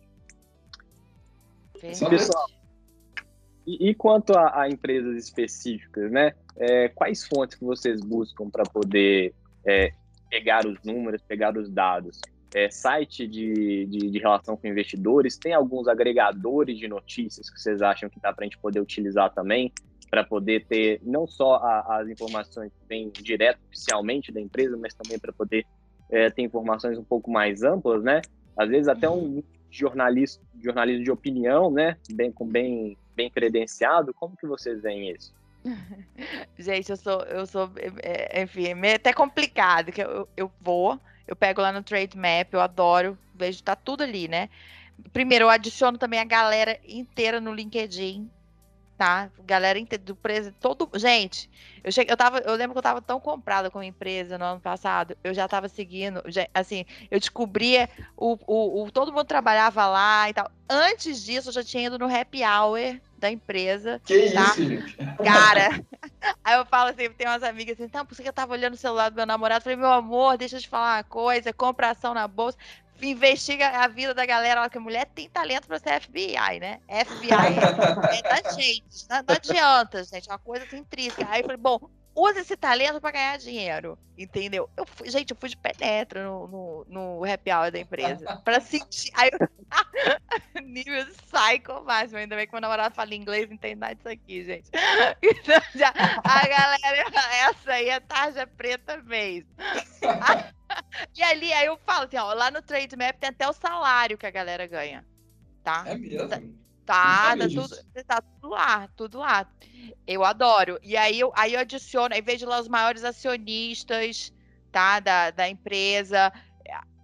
Sim, pessoal. E quanto a empresas específicas, né? Quais fontes que vocês buscam para poder pegar os números, pegar os dados? Site de relação com investidores? Tem alguns agregadores de notícias que vocês acham que dá para a gente poder utilizar também? Para poder ter não só as informações que vêm direto oficialmente da empresa, mas também para poder ter informações um pouco mais amplas, né? Às vezes até um jornalismo de opinião, né? Bem credenciado. Como que vocês veem isso? Gente, eu sou enfim, é até complicado, que eu pego lá no Trade Map, eu adoro, vejo, tá tudo ali, né? Primeiro, eu adiciono também a galera inteira no LinkedIn, tá? Galera inteira do presidente, todo... Gente, eu lembro que eu tava tão comprada com a empresa no ano passado, eu já tava seguindo, assim, eu descobria, todo mundo trabalhava lá e tal. Antes disso, eu já tinha ido no happy hour da empresa. Que tá? Isso, gente? Cara, aí eu falo assim, tem umas amigas assim, então, por isso que eu tava olhando o celular do meu namorado, falei, meu amor, deixa eu te falar uma coisa, compra ação na bolsa, investiga a vida da galera, que a mulher tem talento pra ser FBI, né? FBI é da gente, não adianta, gente, é uma coisa assim, intrínseca. Aí eu falei, bom, usa esse talento pra ganhar dinheiro, entendeu? Gente, eu fui de penetra no happy hour da empresa, pra sentir... Aí eu... nível psycho máximo, ainda bem que meu namorado fala inglês, não entende nada disso aqui, gente. Então, já, a galera, essa aí é tarja preta mesmo. E ali, aí eu falo assim, ó, lá no Trade Map tem até o salário que a galera ganha, tá? É mesmo? montada, tudo lá. Eu adoro. E aí eu adiciono, aí vejo lá os maiores acionistas, tá, da empresa.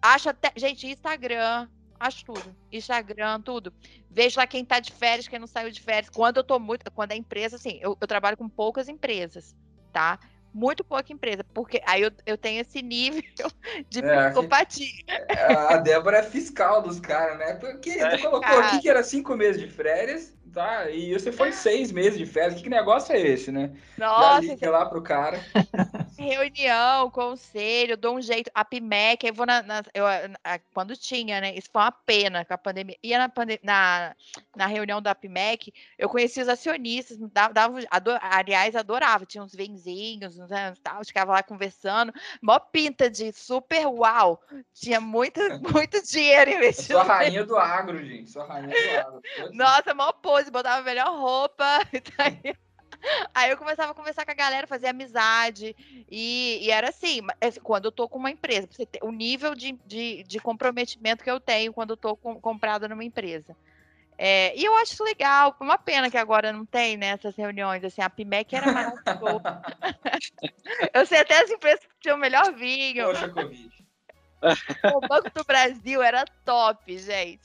Acho até, gente, Instagram, acho tudo. Instagram, tudo. Vejo lá quem tá de férias, quem não saiu de férias. Quando a empresa, assim, eu trabalho com poucas empresas, tá? Muito pouca empresa, porque aí eu tenho esse nível de psicopatia. A Débora é fiscal dos caras, né? Porque tu colocou aqui que era 5 meses de férias, tá? E você foi 6 meses de férias. Que negócio é esse, né? Nossa! Dá link lá pro cara. Reunião, conselho, dou um jeito. A PIMEC, eu vou quando tinha, né? Isso foi uma pena com a pandemia. Ia na reunião da PIMEC, eu conheci os acionistas, aliás, adorava. Tinha uns venzinhos, uns ficava lá conversando. Mó pinta de super uau. Tinha muito dinheiro investido. Sou a rainha do agro, gente. Nossa, mó pose, botava a melhor roupa e tá aí. Aí eu começava a conversar com a galera, fazer amizade, e era assim, quando eu tô com uma empresa, o nível de comprometimento que eu tenho quando eu tô comprada numa empresa. E eu acho isso legal, uma pena que agora não tem, né, essas reuniões, assim, a PIMEC era maravilhosa. Eu sei até as empresas que tinham o melhor vinho. Poxa, Covid. O Banco do Brasil era top, gente.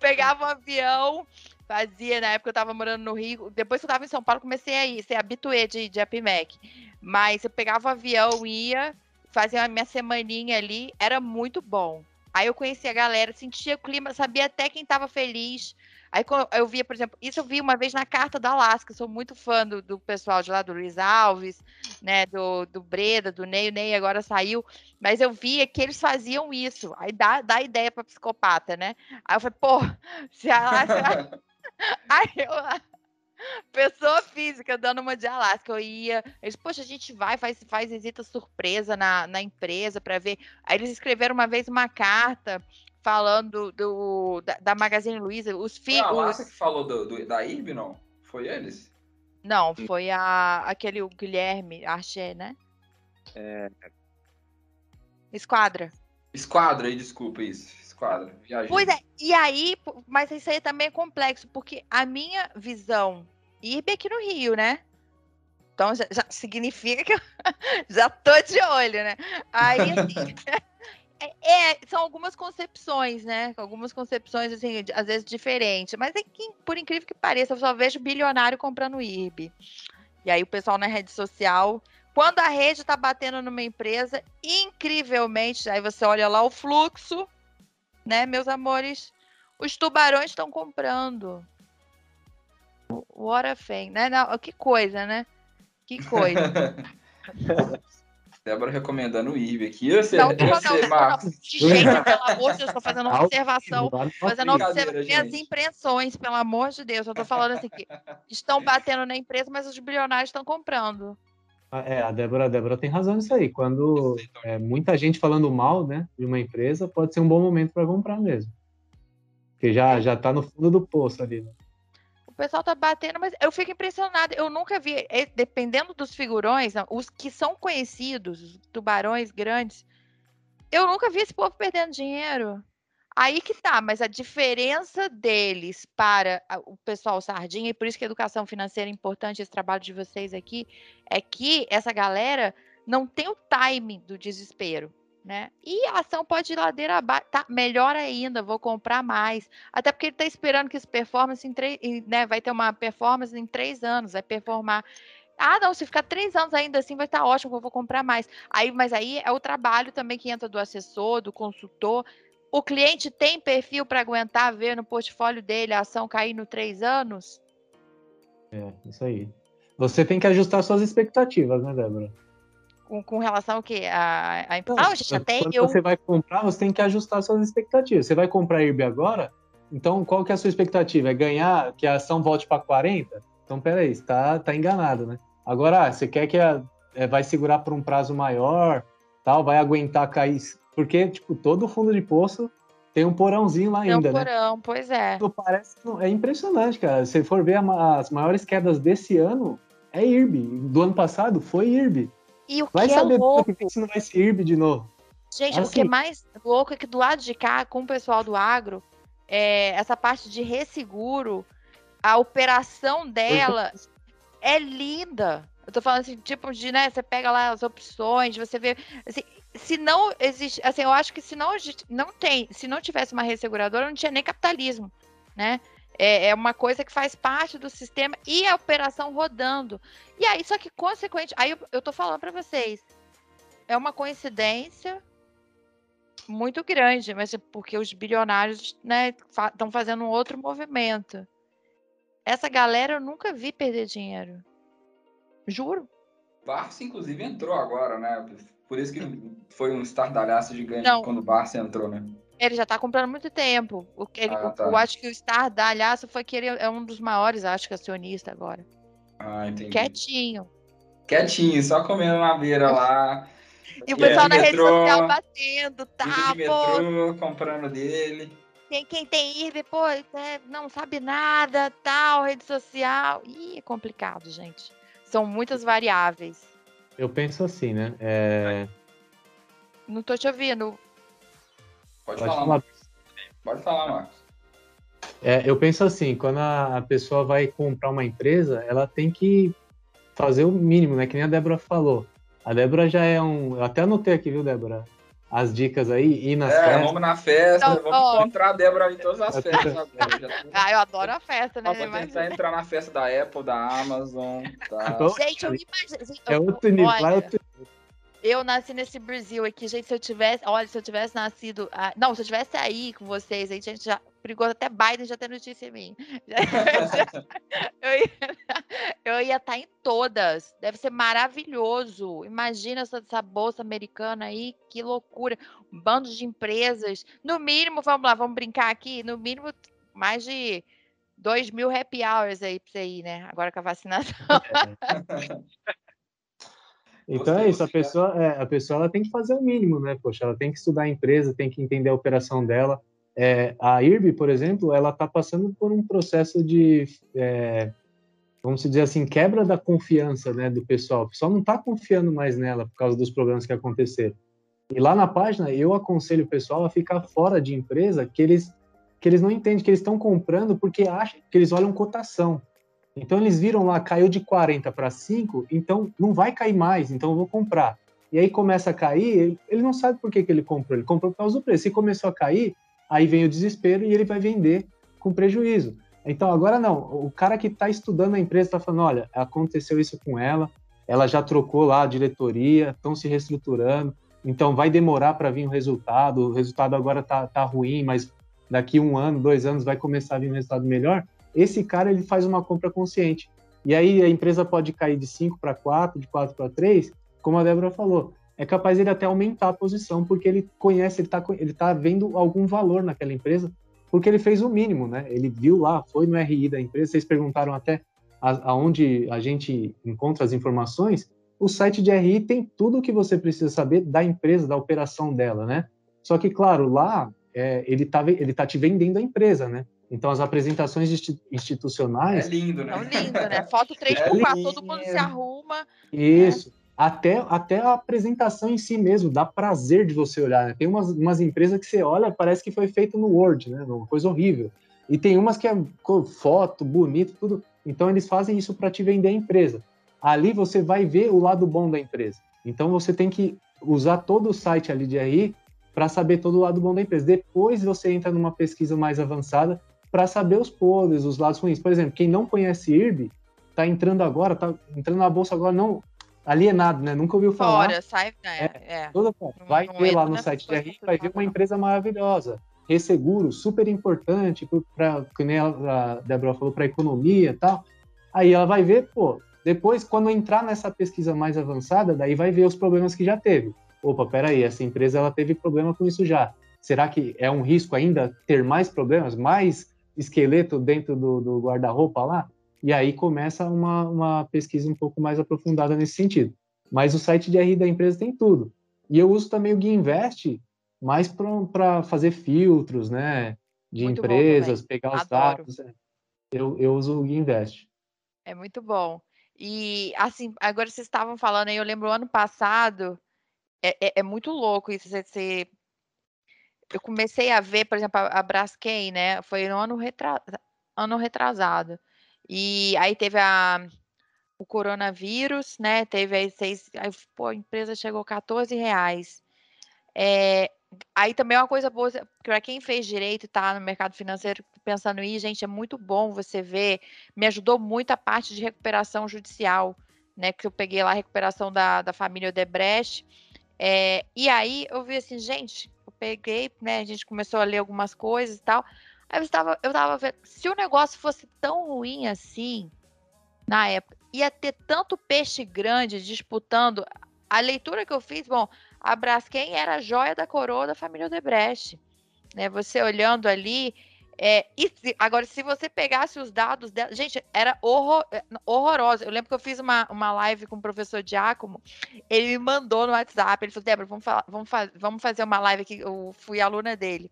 Pegava um avião... Fazia, na época eu tava morando no Rio, depois que eu tava em São Paulo, comecei a ir, ser habituê de APMEC, mas eu pegava o avião, ia, fazia a minha semaninha ali, era muito bom. Aí eu conhecia a galera, sentia o clima, sabia até quem tava feliz. Aí eu via, por exemplo, isso eu vi uma vez na carta da Alaska, eu sou muito fã do pessoal de lá, do Luiz Alves, né, do Breda, do Ney, o Ney agora saiu, mas eu via que eles faziam isso, aí dá ideia pra psicopata, né? Aí eu falei, pô, se a Alaska... Aí pessoa física dando uma de Alaska, eu ia, eles, poxa, a gente vai, faz visita surpresa na empresa para ver, aí eles escreveram uma vez uma carta falando da Magazine Luiza, os filhos... Foi a Alaska que falou da IRB, não? Foi eles? Não, foi aquele o Guilherme Archer, né? Esquadra, desculpa isso. Quadro, pois é, e aí, mas isso aí também é complexo, porque a minha visão, IRB aqui no Rio, né? Então já significa que eu já tô de olho, né? Aí, assim, são algumas concepções, né? Algumas concepções, assim, às vezes diferentes, mas é que, por incrível que pareça, eu só vejo bilionário comprando IRB. E aí o pessoal na rede social... Quando a rede tá batendo numa empresa, incrivelmente, aí você olha lá o fluxo, né, meus amores? Os tubarões estão comprando. What a thing, né? Não, que coisa, né? Que coisa. Débora recomendando o IRB aqui. Não, Marcos. Gente, pelo amor de Deus, estou fazendo uma observação. Fazendo uma observação. As impressões, pelo amor de Deus. Eu estou falando assim que estão batendo na empresa, mas os bilionários estão comprando. A Débora tem razão nisso aí. Quando muita gente falando mal, né, de uma empresa, pode ser um bom momento para comprar mesmo. Porque já tá no fundo do poço ali. Né? O pessoal tá batendo, mas eu fico impressionada. Eu nunca vi, dependendo dos figurões, os que são conhecidos, os tubarões grandes, eu nunca vi esse povo perdendo dinheiro. Aí que tá, mas a diferença deles para o pessoal sardinha, e por isso que a educação financeira é importante, esse trabalho de vocês aqui, é que essa galera não tem o timing do desespero, né? E a ação pode ir ladeira abaixo, tá, melhor ainda, vou comprar mais. Até porque ele tá esperando que esse performance, vai ter uma performance em 3 anos, vai performar... Ah, não, se ficar 3 anos ainda assim vai estar ótimo, eu vou comprar mais. Aí, mas aí é o trabalho também que entra do assessor, do consultor. O cliente tem perfil para aguentar ver no portfólio dele a ação cair no 3 anos? Isso aí. Você tem que ajustar suas expectativas, né, Débora? Com relação ao quê? A empresa? Você vai comprar, você tem que ajustar suas expectativas. Você vai comprar a IRB agora? Então, qual que é a sua expectativa? É ganhar, que a ação volte para 40? Então, peraí, você tá enganado, né? Agora, você quer que vai segurar por um prazo maior, tal, vai aguentar cair... Porque, tipo, todo fundo de poço tem um porãozinho lá ainda, né? Tem um porão, pois é. Parece, é impressionante, cara. Se for ver as maiores quedas desse ano, é IRB. Do ano passado, foi IRB. E o que é louco... Vai saber se não vai ser IRB de novo. Gente, assim, o que é mais louco é que do lado de cá, com o pessoal do agro, essa parte de resseguro, a operação dela é linda. Eu tô falando assim, tipo de, né, você pega lá as opções, você vê, assim, se não existe, assim, eu acho que se não tivesse uma resseguradora, não tinha nem capitalismo, né? É uma coisa que faz parte do sistema e a operação rodando. E aí, só que consequente, aí eu tô falando para vocês, é uma coincidência muito grande, mas é porque os bilionários, né, estão fazendo um outro movimento. Essa galera eu nunca vi perder dinheiro. Juro. O Barça, inclusive, entrou agora, né? Por isso que foi um estardalhaço gigante quando o Barça entrou, né? Ele já tá comprando muito tempo. Eu acho que o estardalhaço foi que ele é um dos maiores, acho que acionista agora. Ah, entendi. Quietinho, só comendo uma beira lá. E o pessoal na rede social batendo, tá, pô. Comprando dele. Quem tem IRB, pô, não sabe nada, tal, rede social. Ih, é complicado, gente. São muitas variáveis. Eu penso assim, né? Não tô te ouvindo. Pode falar, Marcos. Pode falar, Marcos. Eu penso assim, quando a pessoa vai comprar uma empresa, ela tem que fazer o mínimo, né? Que nem a Débora falou. A Débora já é um... Eu até anotei aqui, viu, Débora? As dicas aí, ir nas festas. Vamos na festa, então, vamos encontrar a Débora em todas as festas. Eu adoro a festa, né? Vou tentar entrar na festa da Apple, da Amazon. Tá. Gente, eu me imagino... É outro nível, eu nasci nesse Brasil aqui, gente, se eu tivesse nascido... Não, se eu tivesse aí com vocês, a gente já... Perigoso, até Biden já tem notícia em mim. Eu ia estar em todas. Deve ser maravilhoso. Imagina essa bolsa americana aí, que loucura. Um bando de empresas. No mínimo, vamos lá, vamos brincar aqui. No mínimo, mais de 2.000 happy hours aí pra você ir, né? Agora com a vacinação. Então é isso, a pessoa ela tem que fazer o mínimo, né? Poxa, ela tem que estudar a empresa, tem que entender a operação dela. A IRB, por exemplo, ela está passando por um processo de, vamos dizer assim, quebra da confiança, né, do pessoal. O pessoal não está confiando mais nela por causa dos problemas que aconteceram. E lá na página, eu aconselho o pessoal a ficar fora de empresa que eles não entendem, que eles estão comprando porque acham que eles olham cotação. Então, eles viram lá, caiu de 40 para 5, então não vai cair mais, então eu vou comprar. E aí começa a cair, ele não sabe por que ele comprou. Ele comprou por causa do preço. Se começou a cair... Aí vem o desespero e ele vai vender com prejuízo. Então, agora não. O cara que está estudando a empresa está falando, olha, aconteceu isso com ela já trocou lá a diretoria, estão se reestruturando, então vai demorar para vir o resultado agora tá ruim, mas daqui 1 ano, 2 anos vai começar a vir um resultado melhor. Esse cara, ele faz uma compra consciente. E aí a empresa pode cair de 5 para 4, de 4 para 3, como a Débora falou. É capaz ele até aumentar a posição, porque ele conhece, ele tá vendo algum valor naquela empresa, porque ele fez o mínimo, né? Ele viu lá, foi no RI da empresa, vocês perguntaram até aonde a gente encontra as informações, o site de RI tem tudo o que você precisa saber da empresa, da operação dela, né? Só que, claro, lá ele tá te vendendo a empresa, né? Então, as apresentações institucionais... É lindo, né? É lindo, né? Foto 3x4, todo mundo se arruma. Isso. Né? Até a apresentação em si mesmo, dá prazer de você olhar, né? Tem umas empresas que você olha, parece que foi feito no Word, né? Uma coisa horrível. E tem umas que é foto, bonito, tudo. Então, eles fazem isso para te vender a empresa. Ali você vai ver o lado bom da empresa. Então, você tem que usar todo o site ali de RI para saber todo o lado bom da empresa. Depois você entra numa pesquisa mais avançada para saber os podres, os lados ruins. Por exemplo, quem não conhece IRB, tá entrando na bolsa agora, não... alienado, né? Nunca ouviu falar. Fora, sai... vai ver lá no site de RI, vai ver uma empresa maravilhosa, resseguro, super importante, que nem a Débora falou, para a economia e tal. Aí ela vai ver, pô, depois, quando entrar nessa pesquisa mais avançada, daí vai ver os problemas que já teve. Opa, peraí, essa empresa, ela teve problema com isso já. Será que é um risco ainda ter mais problemas, mais esqueleto dentro do guarda-roupa lá? E aí começa uma pesquisa um pouco mais aprofundada nesse sentido. Mas o site de RI da empresa tem tudo. E eu uso também o GuiInvest mais para fazer filtros, né, de muito empresas, pegar os dados. Eu uso o GuiInvest. É muito bom. E, assim, agora vocês estavam falando aí, eu lembro o ano passado, é muito louco isso, você eu comecei a ver, por exemplo, a Braskem, né? Foi no ano retrasado. E aí teve o coronavírus, né? Teve aí a empresa chegou a R$14. Aí também é uma coisa boa, para quem fez direito e está no mercado financeiro pensando em, gente, é muito bom você ver, me ajudou muito a parte de recuperação judicial, né, que eu peguei lá a recuperação da família Odebrecht, e aí eu vi assim, gente, eu peguei, né, a gente começou a ler algumas coisas e tal, aí eu tava vendo, se o negócio fosse tão ruim assim, na época, ia ter tanto peixe grande disputando. A leitura que eu fiz, bom, a Braskem era a joia da coroa da família Odebrecht, né? Você olhando ali, agora se você pegasse os dados dela, gente, era horrorosa. Eu lembro que eu fiz uma live com o professor Giacomo, ele me mandou no WhatsApp, ele falou, Débora, vamos fazer uma live aqui, eu fui aluna dele.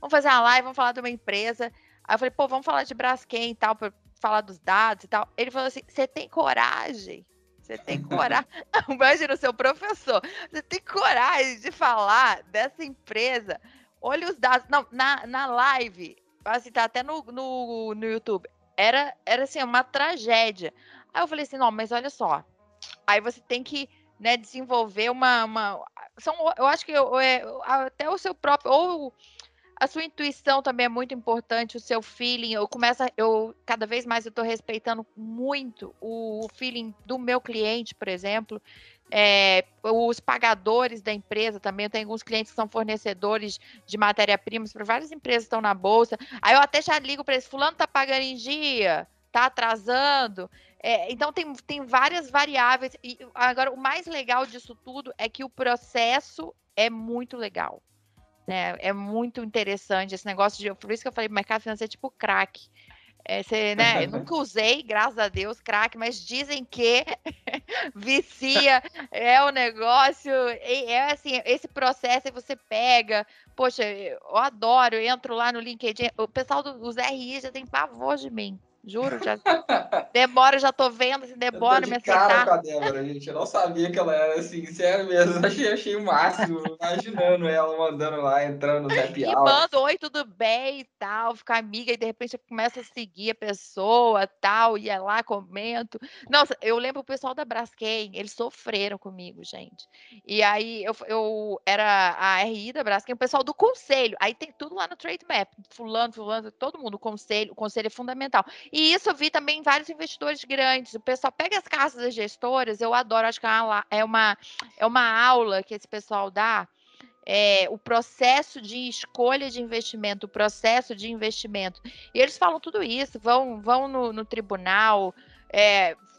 Vamos fazer uma live, vamos falar de uma empresa. Aí eu falei, pô, vamos falar de Braskem e tal, para falar dos dados e tal. Ele falou assim, você tem coragem? Você tem coragem, imagina o seu professor, você tem coragem de falar dessa empresa, olha os dados, não, na live, assim, tá até no YouTube, era assim, uma tragédia. Aí eu falei assim, não, mas olha só, aí você tem que, né, desenvolver eu acho que até o seu próprio, ou a sua intuição também é muito importante, o seu feeling. Cada vez mais eu estou respeitando muito o feeling do meu cliente, por exemplo, os pagadores da empresa também. Eu tenho alguns clientes que são fornecedores de matéria-primas para várias empresas que estão na bolsa. Aí eu até já ligo para eles, fulano está pagando em dia, está atrasando. Então tem várias variáveis. E agora o mais legal disso tudo é que o processo é muito legal. É muito interessante esse negócio por isso que eu falei, mercado financeiro é tipo crack. Eu nunca usei, graças a Deus, crack, mas dizem que vicia, o negócio, assim, esse processo aí você pega, poxa, eu adoro, eu entro lá no LinkedIn, o pessoal dos RI já tem pavor de mim. Juro, já Débora, já tô vendo, assim, Débora me acertar. Eu tô de cara com a Débora, gente, eu não sabia que ela era assim, sério mesmo, achei o máximo, imaginando ela mandando lá, entrando no happy hour. E manda, oi, tudo bem e tal, fica amiga, e de repente começa a seguir a pessoa tal, e é lá, comento. Nossa, eu lembro o pessoal da Braskem, eles sofreram comigo, gente. E aí, eu era a RI da Braskem, o pessoal do conselho, aí tem tudo lá no Trade Map, fulano, todo mundo, o conselho é fundamental. E isso eu vi também em vários investidores grandes. O pessoal pega as cartas das gestoras, eu adoro, acho que é uma aula que esse pessoal dá. O processo de escolha de investimento, o processo de investimento. E eles falam tudo isso, vão no tribunal,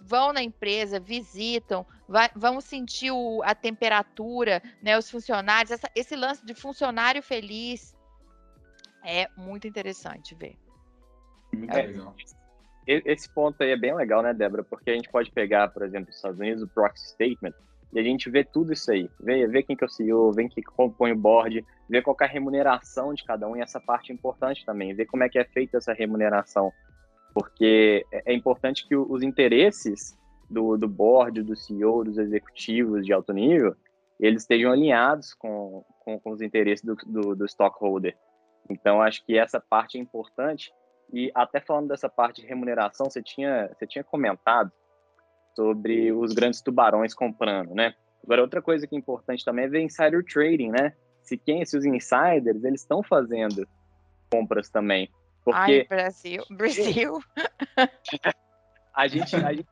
vão na empresa, visitam, vão sentir a temperatura, né, os funcionários. Esse lance de funcionário feliz é muito interessante ver. Muito legal. Esse ponto aí é bem legal, né, Débora? Porque a gente pode pegar, por exemplo, os Estados Unidos, o Proxy Statement, e a gente vê tudo isso aí. Vê quem que é o CEO, vê quem que compõe o board, vê qual que é a remuneração de cada um, e essa parte é importante também, ver como é que é feita essa remuneração. Porque é importante que os interesses do board, do CEO, dos executivos de alto nível, eles estejam alinhados com os interesses do stockholder. Então, acho que essa parte é importante. E até falando dessa parte de remuneração, você tinha comentado sobre os grandes tubarões comprando, né? Agora, outra coisa que é importante também é ver insider trading, né? Se os insiders, eles estão fazendo compras também. Porque... Ai, Brasil! A gente tem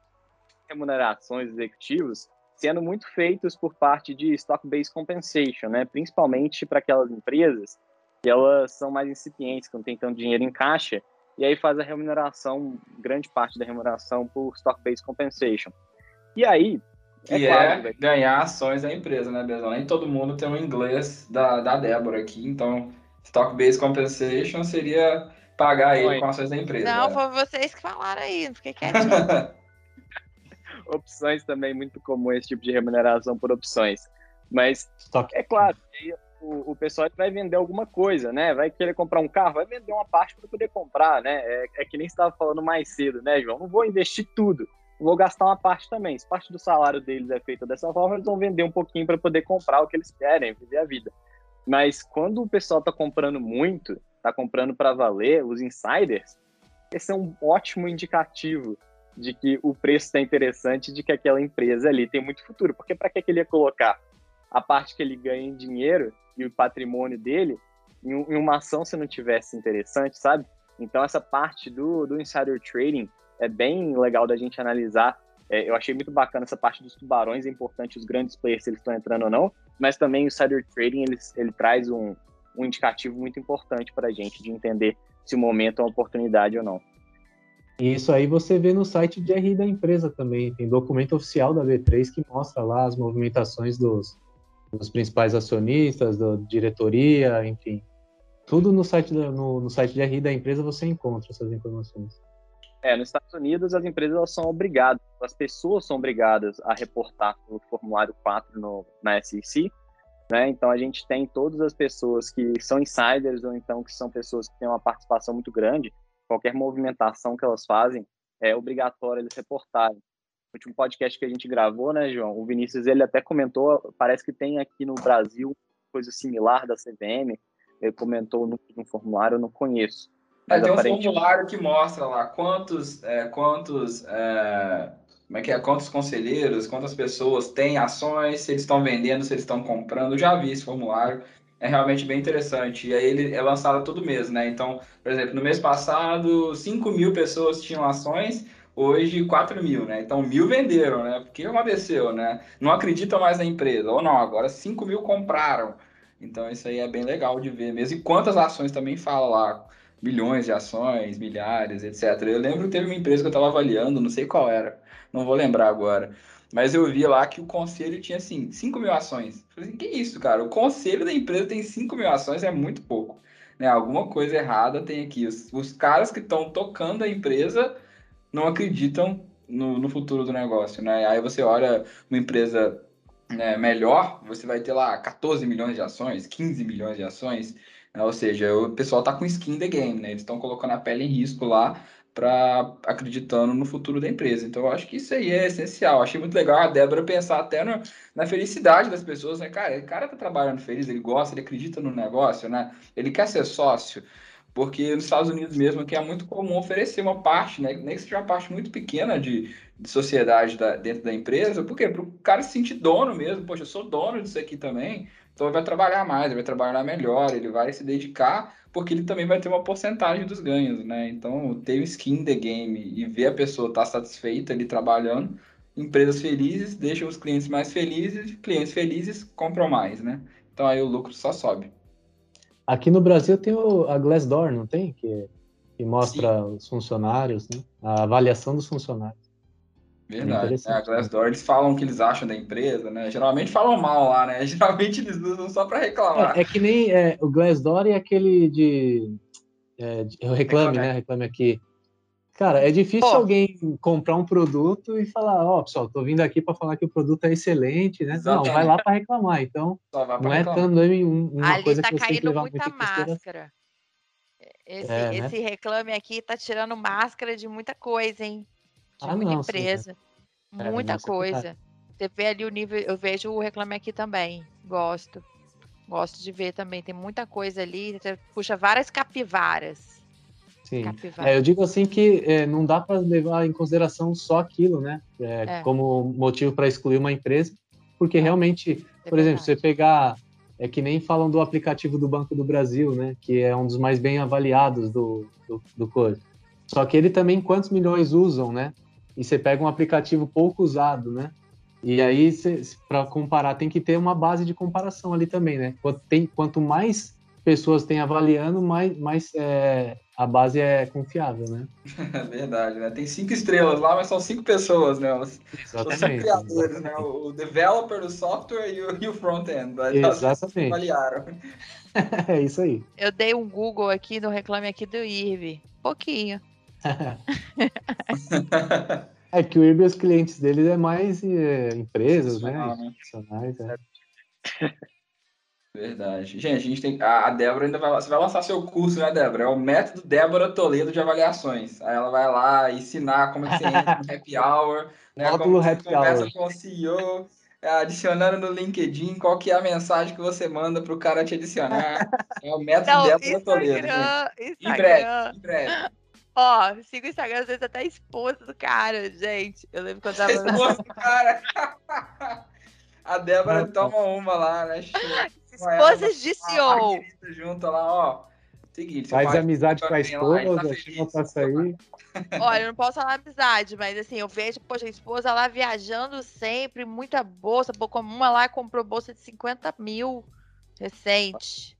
remunerações executivos sendo muito feitos por parte de stock-based compensation, né? Principalmente para aquelas empresas que elas são mais incipientes, que não tem tanto dinheiro em caixa, e aí faz a remuneração, grande parte da remuneração por stock-based compensation. E aí... Que é ganhar ações da empresa, né, Bezão? Nem todo mundo tem um inglês da Débora aqui, então stock-based compensation seria pagar ele com ações da empresa. Não, né? Foi vocês que falaram aí, não fiquei quietinho. Opções também, muito comum esse tipo de remuneração por opções. Mas, é claro, o pessoal vai vender alguma coisa, né? Vai querer comprar um carro, vai vender uma parte para poder comprar, né? É que nem você estava falando mais cedo, né, João? Não vou investir tudo, vou gastar uma parte também. Se parte do salário deles é feita dessa forma, eles vão vender um pouquinho para poder comprar o que eles querem, viver a vida. Mas quando o pessoal está comprando muito, está comprando para valer, os insiders, esse é um ótimo indicativo de que o preço está interessante, de que aquela empresa ali tem muito futuro. Porque para que ele ia colocar a parte que ele ganha em dinheiro e o patrimônio dele em uma ação se não tivesse interessante, sabe? Então essa parte do insider trading é bem legal da gente analisar. Eu achei muito bacana essa parte dos tubarões, é importante os grandes players se eles estão entrando ou não, mas também o insider trading ele traz um indicativo muito importante para a gente de entender se o momento é uma oportunidade ou não. Isso aí você vê no site de RI da empresa também, tem documento oficial da B3 que mostra lá as movimentações dos principais acionistas, da diretoria, enfim. Tudo no site de RI da empresa você encontra essas informações. Nos Estados Unidos as empresas elas são obrigadas, as pessoas são obrigadas a reportar o formulário 4 na SEC, né? Então a gente tem todas as pessoas que são insiders ou então que são pessoas que têm uma participação muito grande, qualquer movimentação que elas fazem é obrigatório eles reportarem. No último podcast que a gente gravou, né, João, o Vinícius ele até comentou, parece que tem aqui no Brasil coisa similar da CVM, ele comentou no formulário, eu não conheço. Mas tem aparentemente... um formulário que mostra lá quantos conselheiros, quantas pessoas têm ações, se eles estão vendendo, se eles estão comprando. Eu já vi esse formulário, é realmente bem interessante. E aí ele é lançado todo mês, né? Então, por exemplo, no mês passado, 5.000 pessoas tinham ações, hoje 4.000, né? Então, 1.000 venderam, né? Porque amadeceu, né? Não acreditam mais na empresa, ou não, agora 5.000 compraram. Então, isso aí é bem legal de ver mesmo. E quantas ações também fala lá, milhões de ações, milhares, etc. Eu lembro que teve uma empresa que eu estava avaliando, não sei qual era, não vou lembrar agora, mas eu vi lá que o conselho tinha, assim, 5.000 ações. Eu falei assim, que isso, cara? O conselho da empresa tem 5.000 ações, é muito pouco, né? Alguma coisa errada tem aqui. Os caras que estão tocando a empresa não acreditam no futuro do negócio, né? Aí você olha uma empresa, né, melhor, você vai ter lá 14 milhões de ações, 15 milhões de ações, ou seja, o pessoal tá com skin in the game, né? Eles estão colocando a pele em risco lá, acreditando no futuro da empresa. Então, eu acho que isso aí é essencial. Achei muito legal a Débora pensar até na felicidade das pessoas, né? Cara, o cara tá trabalhando feliz, ele gosta, ele acredita no negócio, né? Ele quer ser sócio, porque nos Estados Unidos mesmo que é muito comum oferecer uma parte, né? Nem que seja uma parte muito pequena de sociedade dentro da empresa. Por quê? Para o cara se sentir dono mesmo. Poxa, eu sou dono disso aqui também. Então ele vai trabalhar mais, ele vai trabalhar melhor, ele vai se dedicar, porque ele também vai ter uma porcentagem dos ganhos, né? Então, ter o skin in the game e ver a pessoa estar satisfeita ali trabalhando, empresas felizes, deixam os clientes mais felizes, clientes felizes compram mais, né? Então aí o lucro só sobe. Aqui no Brasil tem a Glassdoor, não tem? Que mostra Sim. os funcionários, né? A avaliação dos funcionários. Verdade, é a Glassdoor, eles falam o que eles acham da empresa, né? Geralmente falam mal lá, né? Geralmente eles usam só para reclamar. É que nem o Glassdoor e aquele de Reclame, né? Reclame Aqui. Cara, é difícil alguém comprar um produto e falar, pessoal, tô vindo aqui para falar que o produto é excelente, né? Exatamente. Não, vai lá para reclamar, então não é tanto uma coisa que você tem que levar muito em consideração. Ali tá caindo muita máscara. Esse Reclame Aqui tá tirando máscara de muita coisa, hein? Muita empresa, sim, muita coisa. Você vê ali o nível, eu vejo o Reclame Aqui também, gosto de ver também, tem muita coisa ali, você puxa várias capivaras. Sim, eu digo assim que não dá para levar em consideração só aquilo, né, como motivo para excluir uma empresa, porque realmente, por exemplo, você pegar, que nem falam do aplicativo do Banco do Brasil, né, que é um dos mais bem avaliados do coisa. Só que ele também, quantos milhões usam, né? E você pega um aplicativo pouco usado, né? E aí, para comparar, tem que ter uma base de comparação ali também, né? Quanto mais pessoas tem avaliando, mais a base é confiável, né? É verdade, né? Tem 5 estrelas lá, mas são 5 pessoas, né? Exatamente. Os criadores, né? O developer do software e o front-end. Exatamente. Avaliaram. É isso aí. Eu dei um Google aqui no Reclame Aqui do IRB. Pouquinho. É que o IRB, os clientes deles é mais empresas, né? Profissionais, Verdade. Gente, a Débora ainda vai lançar seu curso, né, Débora? É o método Débora Toledo de avaliações. Aí ela vai lá ensinar como é que você entra no happy hour, né? Como você conversa com o CEO. adicionando no LinkedIn, qual que é a mensagem que você manda para o cara te adicionar? É o método dela da Toledo. Em breve. Ó, sigo o Instagram, às vezes até esposa do cara, gente. Eu lembro quando eu tava... Esposa do cara! A Débora toma uma lá, né? Esposas de CEO. Junto lá, ó. Seguinte, faz amizade com a esposa, chama pra sair. Olha, eu não posso falar amizade, mas assim, eu vejo, poxa, a esposa lá viajando sempre, muita bolsa, uma lá comprou bolsa de 50 mil recente,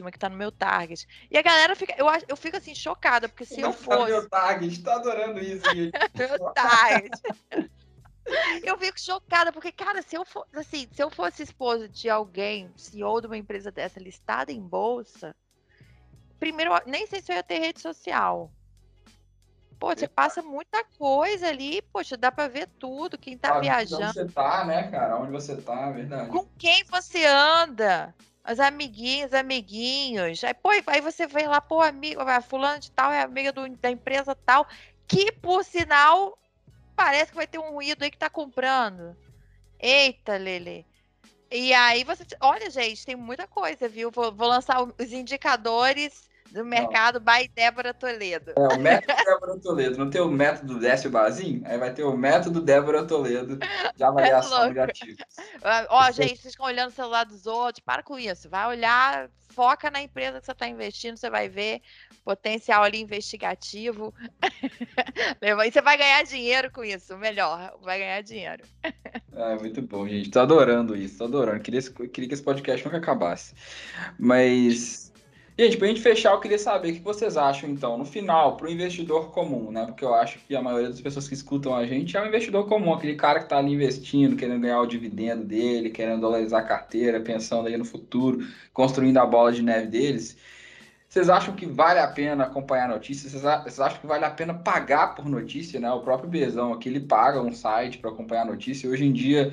uma que tá no meu target. E a galera fica, eu fico assim, chocada, porque se eu fosse... Tá no meu target, tô adorando isso, gente. Meu target. Eu fico chocada, porque, cara, se eu fosse esposa de alguém, CEO de uma empresa dessa listada em bolsa, primeiro, nem sei se eu ia ter rede social. Pô, você passa muita coisa ali, poxa, dá pra ver tudo, quem tá viajando. Onde você tá, né, cara? Onde você tá, verdade. Com quem você anda, as amiguinhas, amiguinhos. Aí, pô, aí você vem lá, pô, amigo, fulano de tal é amiga da empresa tal, que, por sinal, parece que vai ter um ruído aí que tá comprando. Eita, Lelê. E aí você... Olha, gente, tem muita coisa, viu? Vou lançar os indicadores do mercado by Débora Toledo. É, o método Débora Toledo. Não tem o método Décio Bazin? Aí vai ter o método Débora Toledo de avaliação de ativos. Ó, gente, vocês ficam olhando o celular dos outros. Para com isso. Vai olhar, foca na empresa que você está investindo. Você vai ver potencial ali investigativo. E você vai ganhar dinheiro com isso. Melhor, vai ganhar dinheiro. Ah, muito bom, gente. Tô adorando isso, tô adorando. Queria que esse podcast nunca acabasse. Mas, gente, pra gente fechar, eu queria saber o que vocês acham, então, no final, pro investidor comum, né? Porque eu acho que a maioria das pessoas que escutam a gente é um investidor comum, aquele cara que tá ali investindo, querendo ganhar o dividendo dele, querendo dolarizar a carteira, pensando aí no futuro, construindo a bola de neve deles. Vocês acham que vale a pena acompanhar notícias? Vocês acham que vale a pena pagar por notícia, né? O próprio Bezão aqui, ele paga um site para acompanhar a notícia. Hoje em dia,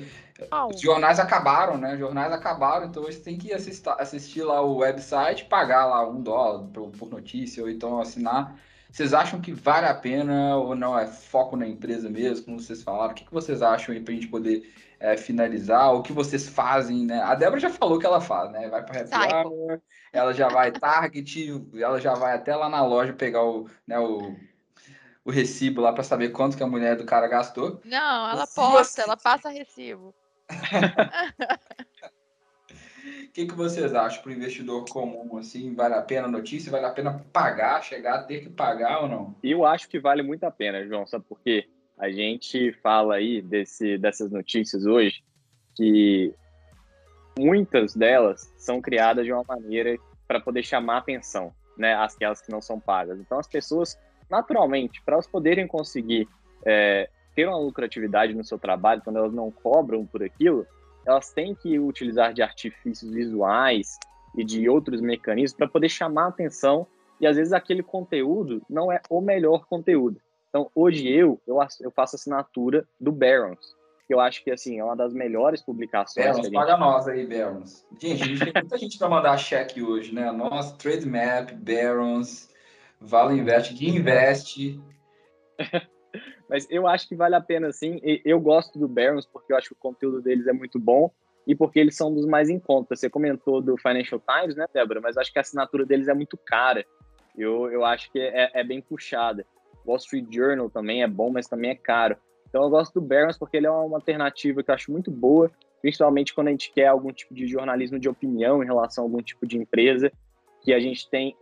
os jornais acabaram, né? Os jornais acabaram, então você tem que assistir lá o website, pagar lá $1 por notícia, ou então assinar. Vocês acham que vale a pena ou não? É foco na empresa mesmo, como vocês falaram? O que vocês acham aí para a gente poder finalizar? O que vocês fazem, né? A Débora já falou o que ela faz, né? Vai para a Happy, ela já vai Target, ela já vai até lá na loja pegar o recibo lá para saber quanto que a mulher do cara gastou. Não, ela ela passa recibo. O que vocês acham para o investidor comum, assim, vale a pena a notícia, vale a pena pagar, chegar a ter que pagar ou não? Eu acho que vale muito a pena, João, sabe por quê? A gente fala aí dessas notícias hoje, que muitas delas são criadas de uma maneira para poder chamar atenção, né, aquelas que não são pagas. Então, as pessoas, naturalmente, para elas poderem conseguir ter uma lucratividade no seu trabalho, quando elas não cobram por aquilo, elas têm que utilizar de artifícios visuais e de outros mecanismos para poder chamar a atenção, e às vezes aquele conteúdo não é o melhor conteúdo. Então, hoje eu faço assinatura do Barron's, que eu acho que, assim, é uma das melhores publicações. Barron's, paga nós aí, Barron's. Gente, tem muita gente para mandar cheque hoje, né? Nossa, Trade Map, Barron's, Vale investe. Mas eu acho que vale a pena, sim. Eu gosto do Barron's porque eu acho que o conteúdo deles é muito bom e porque eles são dos mais em conta. Você comentou do Financial Times, né, Débora? Mas eu acho que a assinatura deles é muito cara. Eu acho que é bem puxada. Wall Street Journal também é bom, mas também é caro. Então eu gosto do Barron's porque ele é uma alternativa que eu acho muito boa, principalmente quando a gente quer algum tipo de jornalismo de opinião em relação a algum tipo de empresa, que a gente tem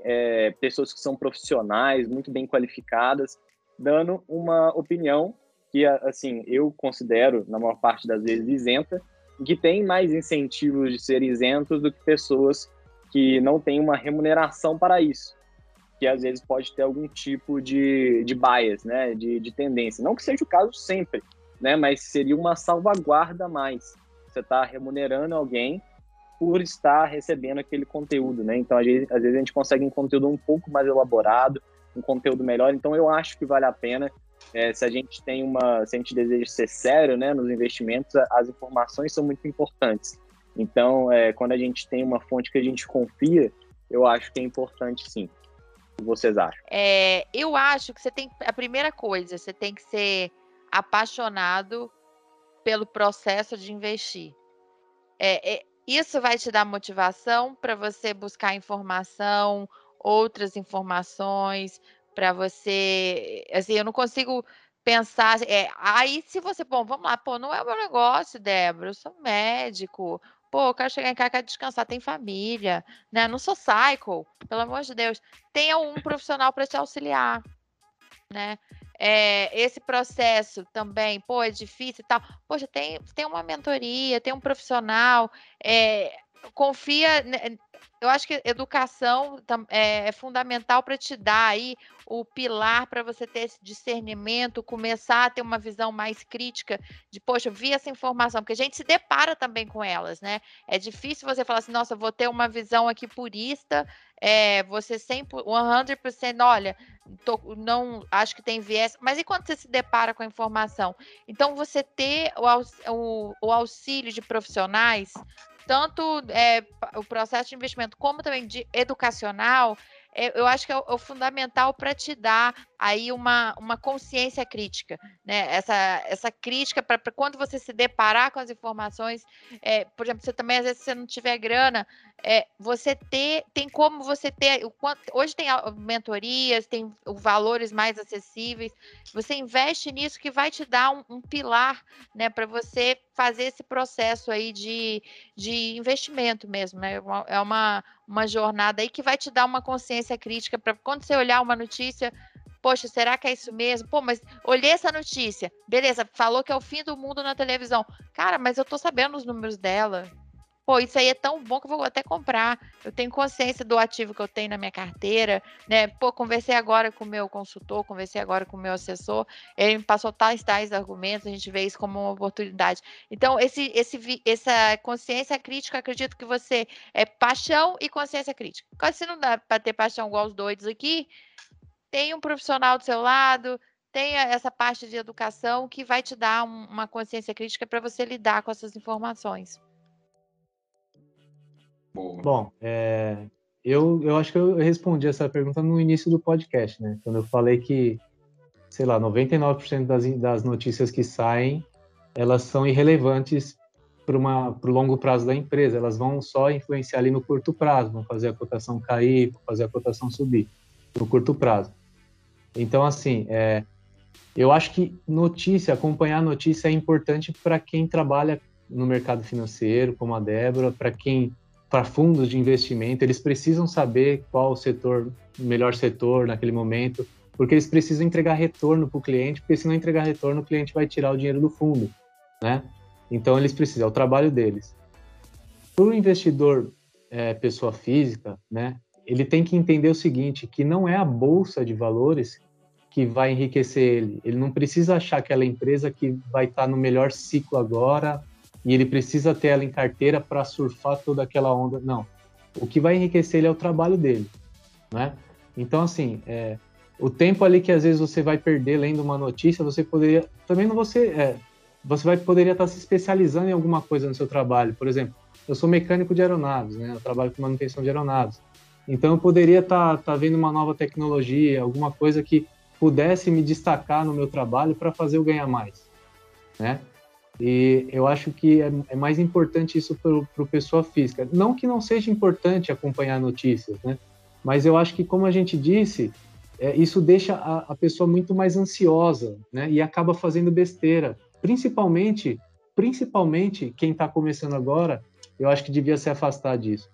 pessoas que são profissionais, muito bem qualificadas, dando uma opinião que, assim, eu considero, na maior parte das vezes, isenta, e que tem mais incentivos de ser isentos do que pessoas que não têm uma remuneração para isso, que às vezes pode ter algum tipo de bias, né, de tendência. Não que seja o caso sempre, né, mas seria uma salvaguarda a mais. Você está remunerando alguém por estar recebendo aquele conteúdo, né? Então, às vezes a gente consegue um conteúdo um pouco mais elaborado, um conteúdo melhor. Então, eu acho que vale a pena. Se a gente deseja ser sério, né, nos investimentos, as informações são muito importantes. Então, quando a gente tem uma fonte que a gente confia, eu acho que é importante, sim. O que vocês acham? Eu acho que a primeira coisa, você tem que ser apaixonado pelo processo de investir. Isso vai te dar motivação para você buscar informação, outras informações, para você... Assim, eu não consigo pensar... Aí, se você... Bom, vamos lá. Pô, não é o meu negócio, Débora. Eu sou médico. Pô, eu quero chegar em casa, quero descansar. Tem família, né? Não sou psycho. Pelo amor de Deus. Tenha um profissional para te auxiliar, né? Esse processo também, pô, é difícil e tal. Poxa, tem uma mentoria, tem um profissional. Confia... Eu acho que educação é fundamental para te dar aí o pilar para você ter esse discernimento, começar a ter uma visão mais crítica de, poxa, eu vi essa informação, porque a gente se depara também com elas, né? É difícil você falar assim, nossa, eu vou ter uma visão aqui purista, você 100%, olha, não acho que tem viés, mas e quando você se depara com a informação? Então, você ter o auxílio de profissionais, tanto o processo de investimento como também de educacional, eu acho que é o fundamental para te dar aí uma consciência crítica, né? Essa crítica para quando você se deparar com as informações, por exemplo, você também, às vezes, se você não tiver grana, tem como você ter... Hoje tem mentorias, tem valores mais acessíveis, você investe nisso que vai te dar um pilar, né, para você fazer esse processo aí de investimento mesmo, né? É uma jornada aí que vai te dar uma consciência crítica para quando você olhar uma notícia, poxa, será que é isso mesmo? Pô, mas olhei essa notícia, beleza, falou que é o fim do mundo na televisão. Cara, mas eu tô sabendo os números dela. Pô, isso aí é tão bom que eu vou até comprar. Eu tenho consciência do ativo que eu tenho na minha carteira, né? Pô, conversei agora com o meu consultor, conversei agora com o meu assessor, ele me passou tais argumentos, a gente vê isso como uma oportunidade. Então, essa consciência crítica, acredito que você é paixão e consciência crítica. Se não dá para ter paixão igual os doidos aqui, tem um profissional do seu lado, tem essa parte de educação que vai te dar uma consciência crítica para você lidar com essas informações. Bom, eu acho que eu respondi essa pergunta no início do podcast, né? Quando eu falei que, sei lá, 99% das notícias que saem, elas são irrelevantes pro longo prazo da empresa. Elas vão só influenciar ali no curto prazo, vão fazer a cotação cair, vão fazer a cotação subir, no curto prazo. Então, assim, eu acho que acompanhar a notícia é importante para quem trabalha no mercado financeiro, como a Débora, para fundos de investimento, eles precisam saber qual o setor, o melhor setor naquele momento, porque eles precisam entregar retorno para o cliente, porque se não entregar retorno, o cliente vai tirar o dinheiro do fundo, né? Então, eles precisam, é o trabalho deles. Para o investidor, pessoa física, né, ele tem que entender o seguinte, que não é a bolsa de valores que vai enriquecer ele. Ele não precisa achar aquela empresa que vai estar no melhor ciclo agora, e ele precisa ter ela em carteira para surfar toda aquela onda. Não. O que vai enriquecer ele é o trabalho dele, né? Então, assim, o tempo ali que às vezes você vai perder lendo uma notícia, você poderia... Também não você... Você poderia estar se especializando em alguma coisa no seu trabalho. Por exemplo, eu sou mecânico de aeronaves, né? Eu trabalho com manutenção de aeronaves. Então, eu poderia estar vendo uma nova tecnologia, alguma coisa que pudesse me destacar no meu trabalho para fazer eu ganhar mais, né? E eu acho que é mais importante isso para o pessoa física. Não que não seja importante acompanhar notícias, né? Mas eu acho que, como a gente disse, isso deixa a pessoa muito mais ansiosa, né? E acaba fazendo besteira. Principalmente quem está começando agora, eu acho que devia se afastar disso.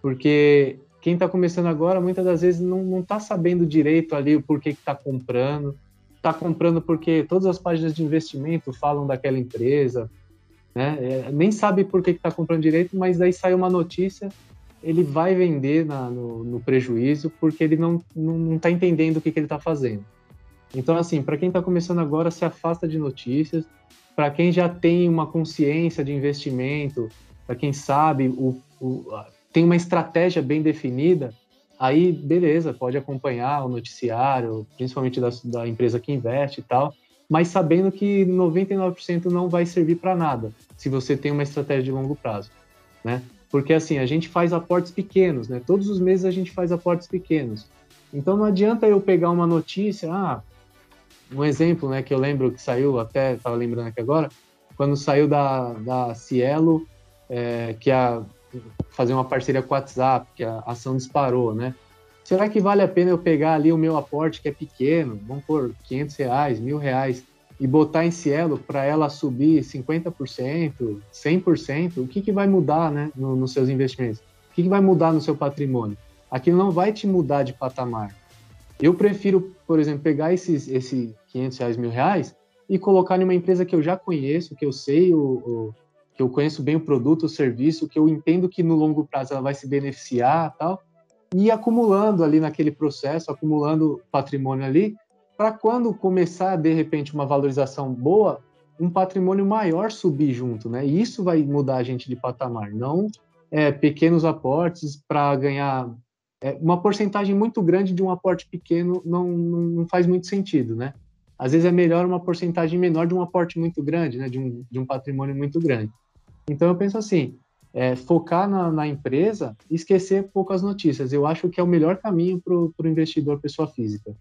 Porque quem está começando agora, muitas das vezes, não está sabendo direito ali o porquê que está comprando. Está comprando porque todas as páginas de investimento falam daquela empresa, né? Nem sabe por que está comprando direito, mas daí sai uma notícia, ele vai vender no prejuízo porque ele não está entendendo o que ele está fazendo. Então, assim, para quem está começando agora, se afasta de notícias. Para quem já tem uma consciência de investimento, para quem sabe, tem uma estratégia bem definida, aí, beleza, pode acompanhar o noticiário, principalmente da empresa que investe e tal, mas sabendo que 99% não vai servir para nada se você tem uma estratégia de longo prazo, né? Porque, assim, a gente faz aportes pequenos, né? Todos os meses a gente faz aportes pequenos. Então, não adianta eu pegar uma notícia, um exemplo, né, que eu lembro que saiu, até estava lembrando aqui agora, quando saiu da Cielo, que ia fazer uma parceria com o WhatsApp, que a ação disparou, né? Será que vale a pena eu pegar ali o meu aporte, que é pequeno, vamos por R$500, R$1.000, e botar em Cielo para ela subir 50%, 100%? O que vai mudar, né, nos seus investimentos? O que vai mudar no seu patrimônio? Aquilo não vai te mudar de patamar. Eu prefiro, por exemplo, pegar esse R$500, R$1.000 e colocar em uma empresa que eu já conheço, que eu sei, que eu conheço bem o produto, o serviço, que eu entendo que no longo prazo ela vai se beneficiar e tal, e acumulando ali naquele processo, acumulando patrimônio ali, para quando começar, de repente, uma valorização boa, um patrimônio maior subir junto, né? E isso vai mudar a gente de patamar, não pequenos aportes para ganhar... uma porcentagem muito grande de um aporte pequeno não faz muito sentido, né? Às vezes é melhor uma porcentagem menor de um aporte muito grande, né? De um patrimônio muito grande. Então, eu penso assim... focar na empresa e esquecer poucas notícias. Eu acho que é o melhor caminho para o investidor pessoa física.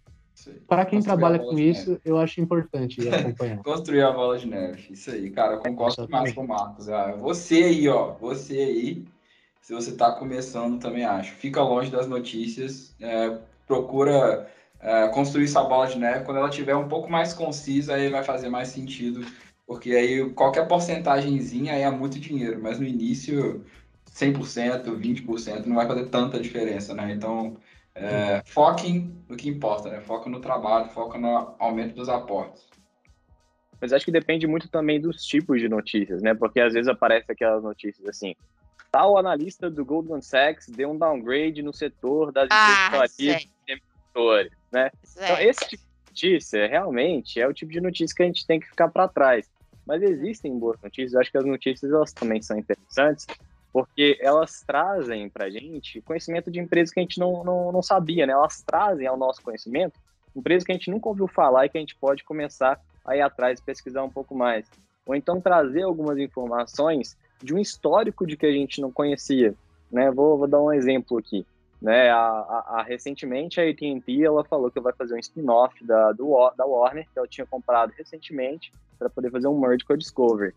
Para quem trabalha com isso, eu acho importante acompanhar. Construir a bola de neve. Isso aí, cara. Eu concordo mais com o Marcos. Você aí, se você está começando, também acho. Fica longe das notícias. Procura construir essa bola de neve. Quando ela estiver um pouco mais concisa, aí vai fazer mais sentido. Porque aí qualquer porcentagemzinha aí é muito dinheiro, mas no início 100%, 20% não vai fazer tanta diferença, né? Então, foquem no que importa, né? Foca no trabalho, foca no aumento dos aportes. Mas acho que depende muito também dos tipos de notícias, né? Porque às vezes aparecem aquelas notícias assim, tal analista do Goldman Sachs deu um downgrade no setor das empresas emissores, né? Sei. Então, esse tipo notícia, realmente, é o tipo de notícia que a gente tem que ficar para trás. Mas existem boas notícias, eu acho que as notícias elas também são interessantes, porque elas trazem para a gente conhecimento de empresas que a gente não sabia, né? Elas trazem ao nosso conhecimento empresas que a gente nunca ouviu falar e que a gente pode começar a ir atrás e pesquisar um pouco mais. Ou então trazer algumas informações de um histórico de que a gente não conhecia, né? Vou dar um exemplo aqui. Né, recentemente a AT&T ela falou que vai fazer um spin-off da Warner, que ela tinha comprado recentemente, para poder fazer um merge com a Discovery.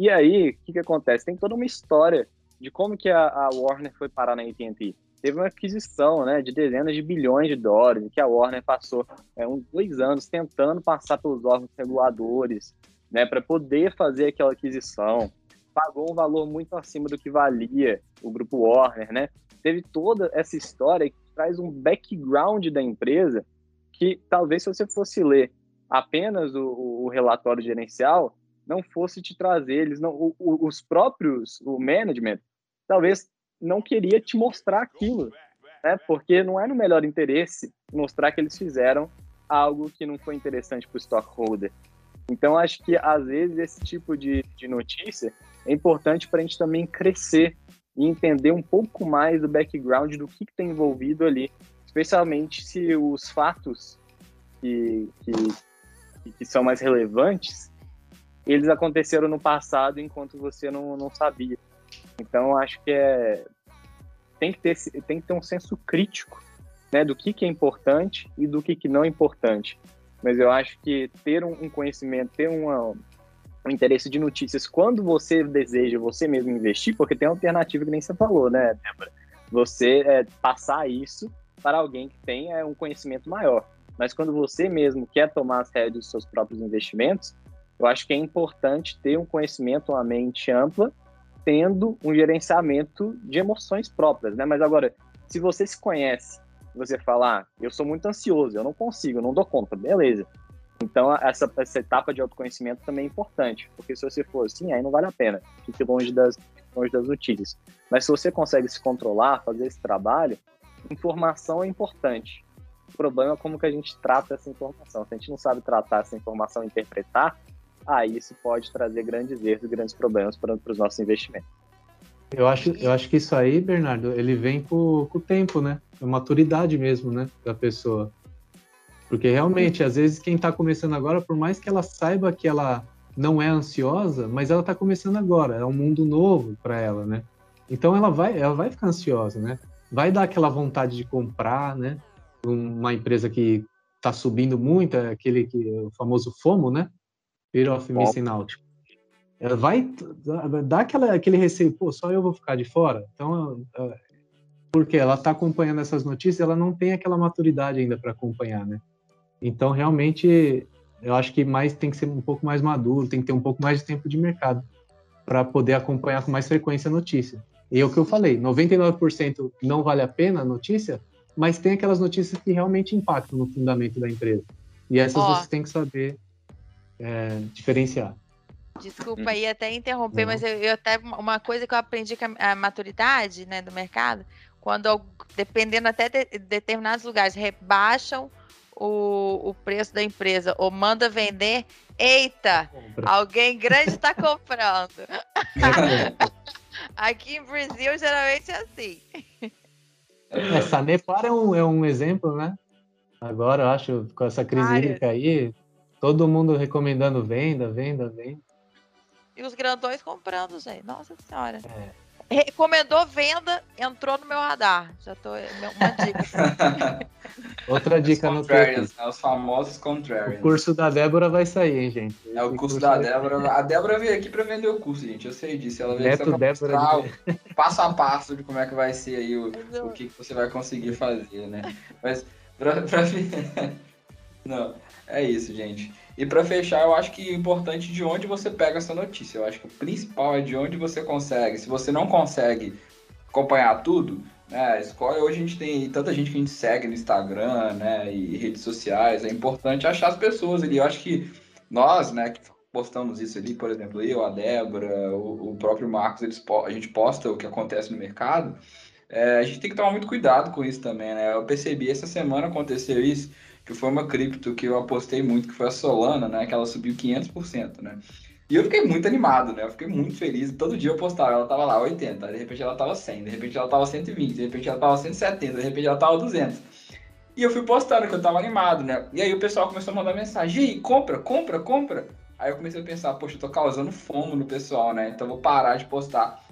E aí, o que acontece? Tem toda uma história de como que a Warner foi parar na AT&T. Teve uma aquisição, né, de dezenas de bilhões de dólares, que a Warner passou uns 2 anos tentando passar pelos órgãos reguladores, né, para poder fazer aquela aquisição. Pagou um valor muito acima do que valia o grupo Warner, né? Teve toda essa história que traz um background da empresa que talvez se você fosse ler apenas o relatório gerencial, não fosse te trazer, o management, talvez não queria te mostrar aquilo, né? Porque não é no melhor interesse mostrar que eles fizeram algo que não foi interessante para o stockholder. Então, acho que, às vezes, esse tipo de notícia é importante para a gente também crescer e entender um pouco mais do background do que está envolvido ali, especialmente se os fatos que são mais relevantes, eles aconteceram no passado enquanto você não sabia. Então, acho que tem que ter um senso crítico, né, do que é importante e do que não é importante. Mas eu acho que ter um conhecimento, ter um interesse de notícias quando você deseja você mesmo investir, porque tem alternativa que nem você falou, né, Débora? Você passar isso para alguém que tem um conhecimento maior. Mas quando você mesmo quer tomar as rédeas dos seus próprios investimentos, eu acho que é importante ter um conhecimento, uma mente ampla, tendo um gerenciamento de emoções próprias, né? Mas agora, se você se conhece, você falar, eu sou muito ansioso, eu não consigo, eu não dou conta, beleza. Então, essa etapa de autoconhecimento também é importante, porque se você for assim, aí não vale a pena, fique longe das notícias. Mas se você consegue se controlar, fazer esse trabalho, informação é importante. O problema é como que a gente trata essa informação. Se a gente não sabe tratar essa informação, interpretar, aí isso pode trazer grandes erros e grandes problemas para os nossos investimentos. Eu acho que isso aí, Bernardo, ele vem com o tempo, né? É maturidade mesmo, né, da pessoa. Porque realmente, às vezes, quem está começando agora, por mais que ela saiba que ela não é ansiosa, mas ela está começando agora, é um mundo novo para ela, né? Então, ela vai ficar ansiosa, né? Vai dar aquela vontade de comprar, né? Uma empresa que está subindo muito, o famoso FOMO, né? Fear of Missing Out. vai dar aquele receio, pô, só eu vou ficar de fora? Então, porque ela está acompanhando essas notícias, ela não tem aquela maturidade ainda para acompanhar, né? Então, realmente, eu acho que mais tem que ser um pouco mais maduro, tem que ter um pouco mais de tempo de mercado para poder acompanhar com mais frequência a notícia. E é o que eu falei, 99% não vale a pena a notícia, mas tem aquelas notícias que realmente impactam no fundamento da empresa. E essas você tem que saber diferenciar. Desculpa aí até interromper, mas eu até uma coisa que eu aprendi com a maturidade, né, do mercado, quando, dependendo até de determinados lugares, rebaixam o preço da empresa ou manda vender, eita, alguém grande está comprando. Aqui em Brasil, geralmente é assim. Sanepar é um exemplo, né? Agora, eu acho, com essa crise hídrica aí, todo mundo recomendando venda. E os grandões comprando, gente. Nossa Senhora. Recomendou venda, entrou no meu radar. Já tô... Uma dica. Outra dica no curso. Os famosos contrarians. O curso da Débora vai sair, hein, gente? É o curso da Débora. A Débora veio aqui para vender o curso, gente. Eu sei disso. Ela veio aqui passo a passo de como é que vai ser aí o que você vai conseguir fazer, né? Mas para não, é isso, gente. E para fechar, eu acho que é importante de onde você pega essa notícia. Eu acho que o principal é de onde você consegue. Se você não consegue acompanhar tudo, né? Hoje a gente tem tanta gente que a gente segue no Instagram, né? E redes sociais. É importante achar as pessoas ali. Eu acho que nós, né? Que postamos isso ali, por exemplo, eu, a Débora, o próprio Marcos, a gente posta o que acontece no mercado. A gente tem que tomar muito cuidado com isso também, né? Eu percebi essa semana aconteceu isso, que foi uma cripto que eu apostei muito, que foi a Solana, né? Que ela subiu 500%, né? E eu fiquei muito animado, né? Eu fiquei muito feliz. Todo dia eu postava, ela tava lá 80, de repente ela tava 100, de repente ela tava 120, de repente ela tava 170, de repente ela tava 200. E eu fui postando que eu tava animado, né? E aí o pessoal começou a mandar mensagem, e aí, compra. Aí eu comecei a pensar, poxa, eu tô causando FOMO no pessoal, né? Então eu vou parar de postar.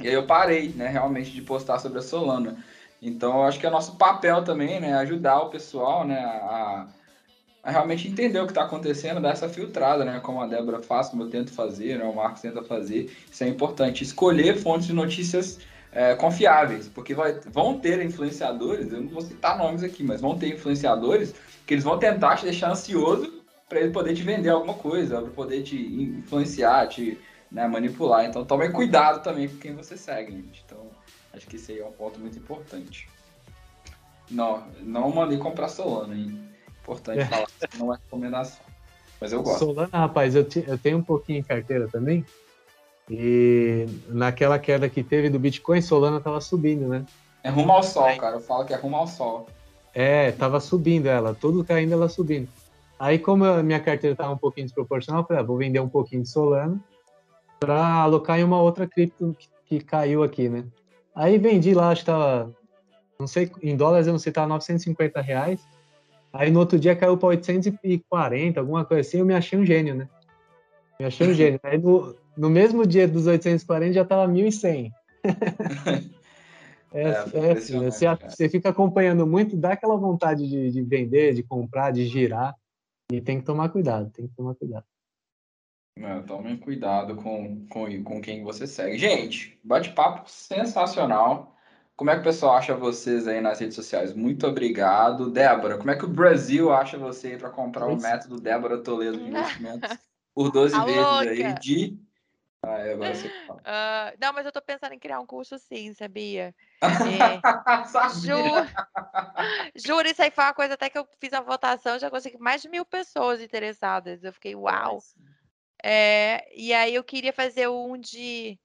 E aí eu parei, né, realmente, de postar sobre a Solana. Então, eu acho que é nosso papel também, né, ajudar o pessoal, né, a realmente entender o que está acontecendo, dar essa filtrada, né, como a Débora faz, como eu tento fazer, né, o Marcos tenta fazer. Isso é importante. Escolher fontes de notícias confiáveis, porque vão ter influenciadores, eu não vou citar nomes aqui, mas vão ter influenciadores que eles vão tentar te deixar ansioso para ele poder te vender alguma coisa, para poder te influenciar, te... né, manipular. Então tomem cuidado também com quem você segue, gente. Então acho que isso aí é um ponto muito importante. Não mandei comprar Solana, hein? Importante falar, não é recomendação. Mas eu gosto. Solana, rapaz, eu tenho um pouquinho em carteira também. E naquela queda que teve do Bitcoin, Solana tava subindo, né? É rumo ao sol, cara. Eu falo que é rumo ao sol. Tava subindo ela. Tudo caindo, ela subindo. Aí como a minha carteira tava um pouquinho desproporcional, eu falei, vou vender um pouquinho de Solana para alocar em uma outra cripto que caiu aqui, né? Aí vendi lá, acho que tava, não sei, em dólares, eu não sei, tava R$950. Aí no outro dia caiu para 840, alguma coisa assim, eu me achei um gênio, né? Aí no mesmo dia dos 840 já tava 1.100. Você fica acompanhando muito, dá aquela vontade de vender, de comprar, de girar, e tem que tomar cuidado. Tomem cuidado com quem você segue. Gente, bate-papo sensacional. Como é que o pessoal acha vocês aí nas redes sociais? Muito obrigado. Débora, como é que o Brasil acha você aí para comprar o método Débora Toledo de investimentos por 12 vezes aí de... agora você fala. Não, mas eu tô pensando em criar um curso sim, sabia? Juro, isso aí foi uma coisa até que eu fiz a votação, já consegui mais de 1.000 pessoas interessadas. Eu fiquei, uau! E aí eu queria fazer um de,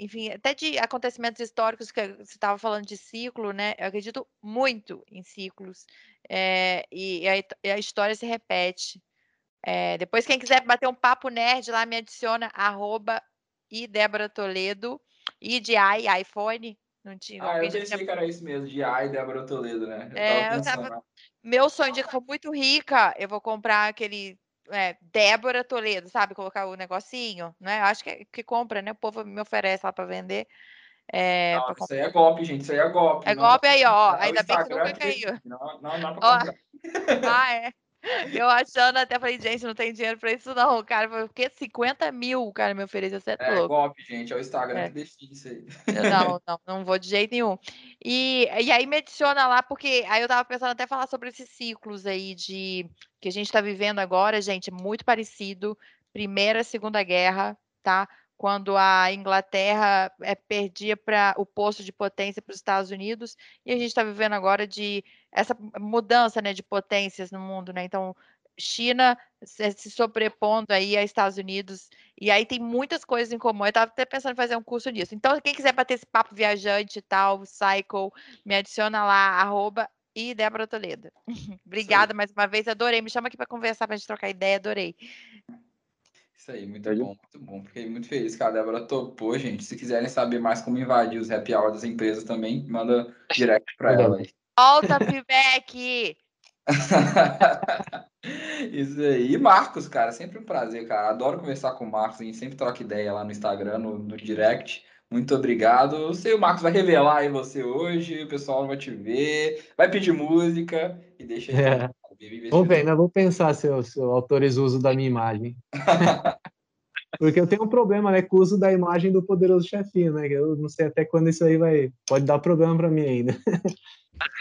enfim, até de acontecimentos históricos, que você estava falando de ciclo, né? Eu acredito muito em ciclos, e a história se repete. Depois, quem quiser bater um papo nerd lá, me adiciona, @ideboratoledo, e de iPhone, não tinha. Eu pensei que era isso mesmo, de Débora Toledo, né? Meu sonho de que for muito rica, eu vou comprar aquele... Débora Toledo, sabe? Colocar o negocinho, né? Eu acho que compra, né? O povo me oferece lá para vender. Isso aí é golpe, gente. Isso aí é golpe. É golpe aí, ó. Ainda bem que nunca caiu. Não, dá para comprar. Eu achando, até falei, gente, não tem dinheiro pra isso não, cara. Falei, porque 50 mil o cara me ofereceu, você é louco. É golpe, gente, é o Instagram que define isso aí. Não vou de jeito nenhum. E aí me adiciona lá, porque aí eu tava pensando até falar sobre esses ciclos aí de que a gente tá vivendo agora, gente, muito parecido. Primeira, Segunda Guerra, tá? Quando a Inglaterra perdia para o posto de potência para os Estados Unidos, e a gente está vivendo agora de essa mudança, né, de potências no mundo, né? Então, China se sobrepondo aí a Estados Unidos, e aí tem muitas coisas em comum. Eu estava até pensando em fazer um curso nisso. Então, quem quiser bater esse papo viajante e tal, cycle, me adiciona lá, @ e Débora Toledo. Obrigada mais uma vez, adorei. Me chama aqui para conversar, para a gente trocar ideia, adorei. Isso aí, muito bom, fiquei muito feliz que a Débora topou, gente. Se quiserem saber mais como invadir os happy hour das empresas também, manda direct para ela aí. Volta, feedback! Isso aí, e Marcos, cara, sempre um prazer, cara, adoro conversar com o Marcos, a gente sempre troca ideia lá no Instagram, no direct, muito obrigado. Eu sei, o Marcos vai revelar aí você hoje, o pessoal vai te ver, vai pedir música e deixa aí. Vou ver, ainda vou pensar se eu autorizo o uso da minha imagem. Porque eu tenho um problema, né, com o uso da imagem do poderoso chefinho, né? Eu não sei até quando isso aí vai... Pode dar problema pra mim ainda.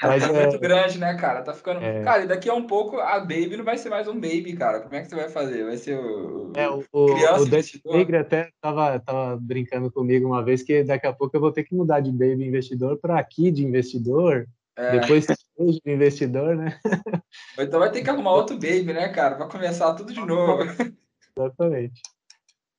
Mas, tá muito grande, né, cara? Tá ficando... Cara, e daqui a um pouco a Baby não vai ser mais um Baby, cara. Como é que você vai fazer? Vai ser o... O Dante Negre até tava brincando comigo uma vez que daqui a pouco eu vou ter que mudar de Baby Investidor pra aqui de investidor. Depois de investidor, né? Então vai ter que arrumar outro Baby, né, cara? Vai começar tudo de novo. Exatamente.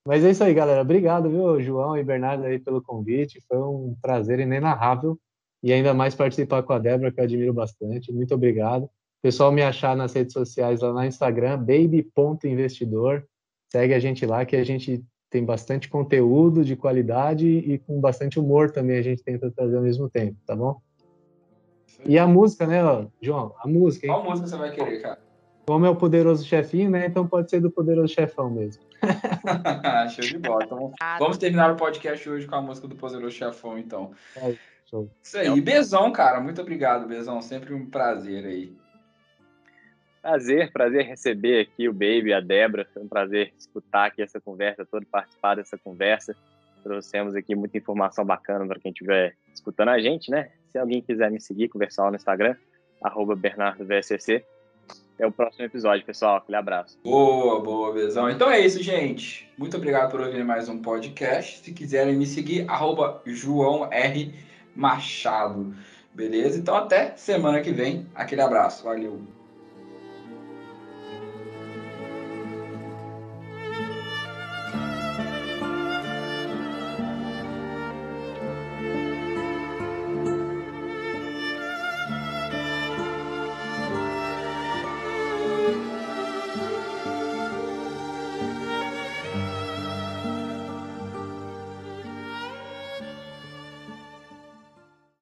Mas é isso aí, galera. Obrigado, viu, João e Bernardo, aí pelo convite. Foi um prazer inenarrável. E ainda mais participar com a Débora, que eu admiro bastante. Muito obrigado. Pessoal, me achar nas redes sociais, lá no Instagram, baby.investidor. Segue a gente lá, que a gente tem bastante conteúdo de qualidade e com bastante humor também a gente tenta trazer ao mesmo tempo, tá bom? E a música, né, João? A música, hein? Qual música você vai querer, cara? Como é o poderoso chefinho, né? Então pode ser do poderoso chefão mesmo. Show de bola. Então, vamos terminar o podcast hoje com a música do poderoso chefão, então. Show. Isso aí. Bezão, cara. Muito obrigado, Bezão. Sempre um prazer aí. Prazer receber aqui o Baby, a Débora. Foi um prazer escutar aqui essa conversa toda, participar dessa conversa. Trouxemos aqui muita informação bacana para quem estiver escutando a gente, né? Se alguém quiser me seguir, conversar lá no Instagram, @BernardoVCC. É o próximo episódio, pessoal. Aquele abraço. Boa, Bezão. Então é isso, gente. Muito obrigado por ouvir mais um podcast. Se quiserem me seguir, @JoãoRMachado. Beleza? Então até semana que vem. Aquele abraço. Valeu.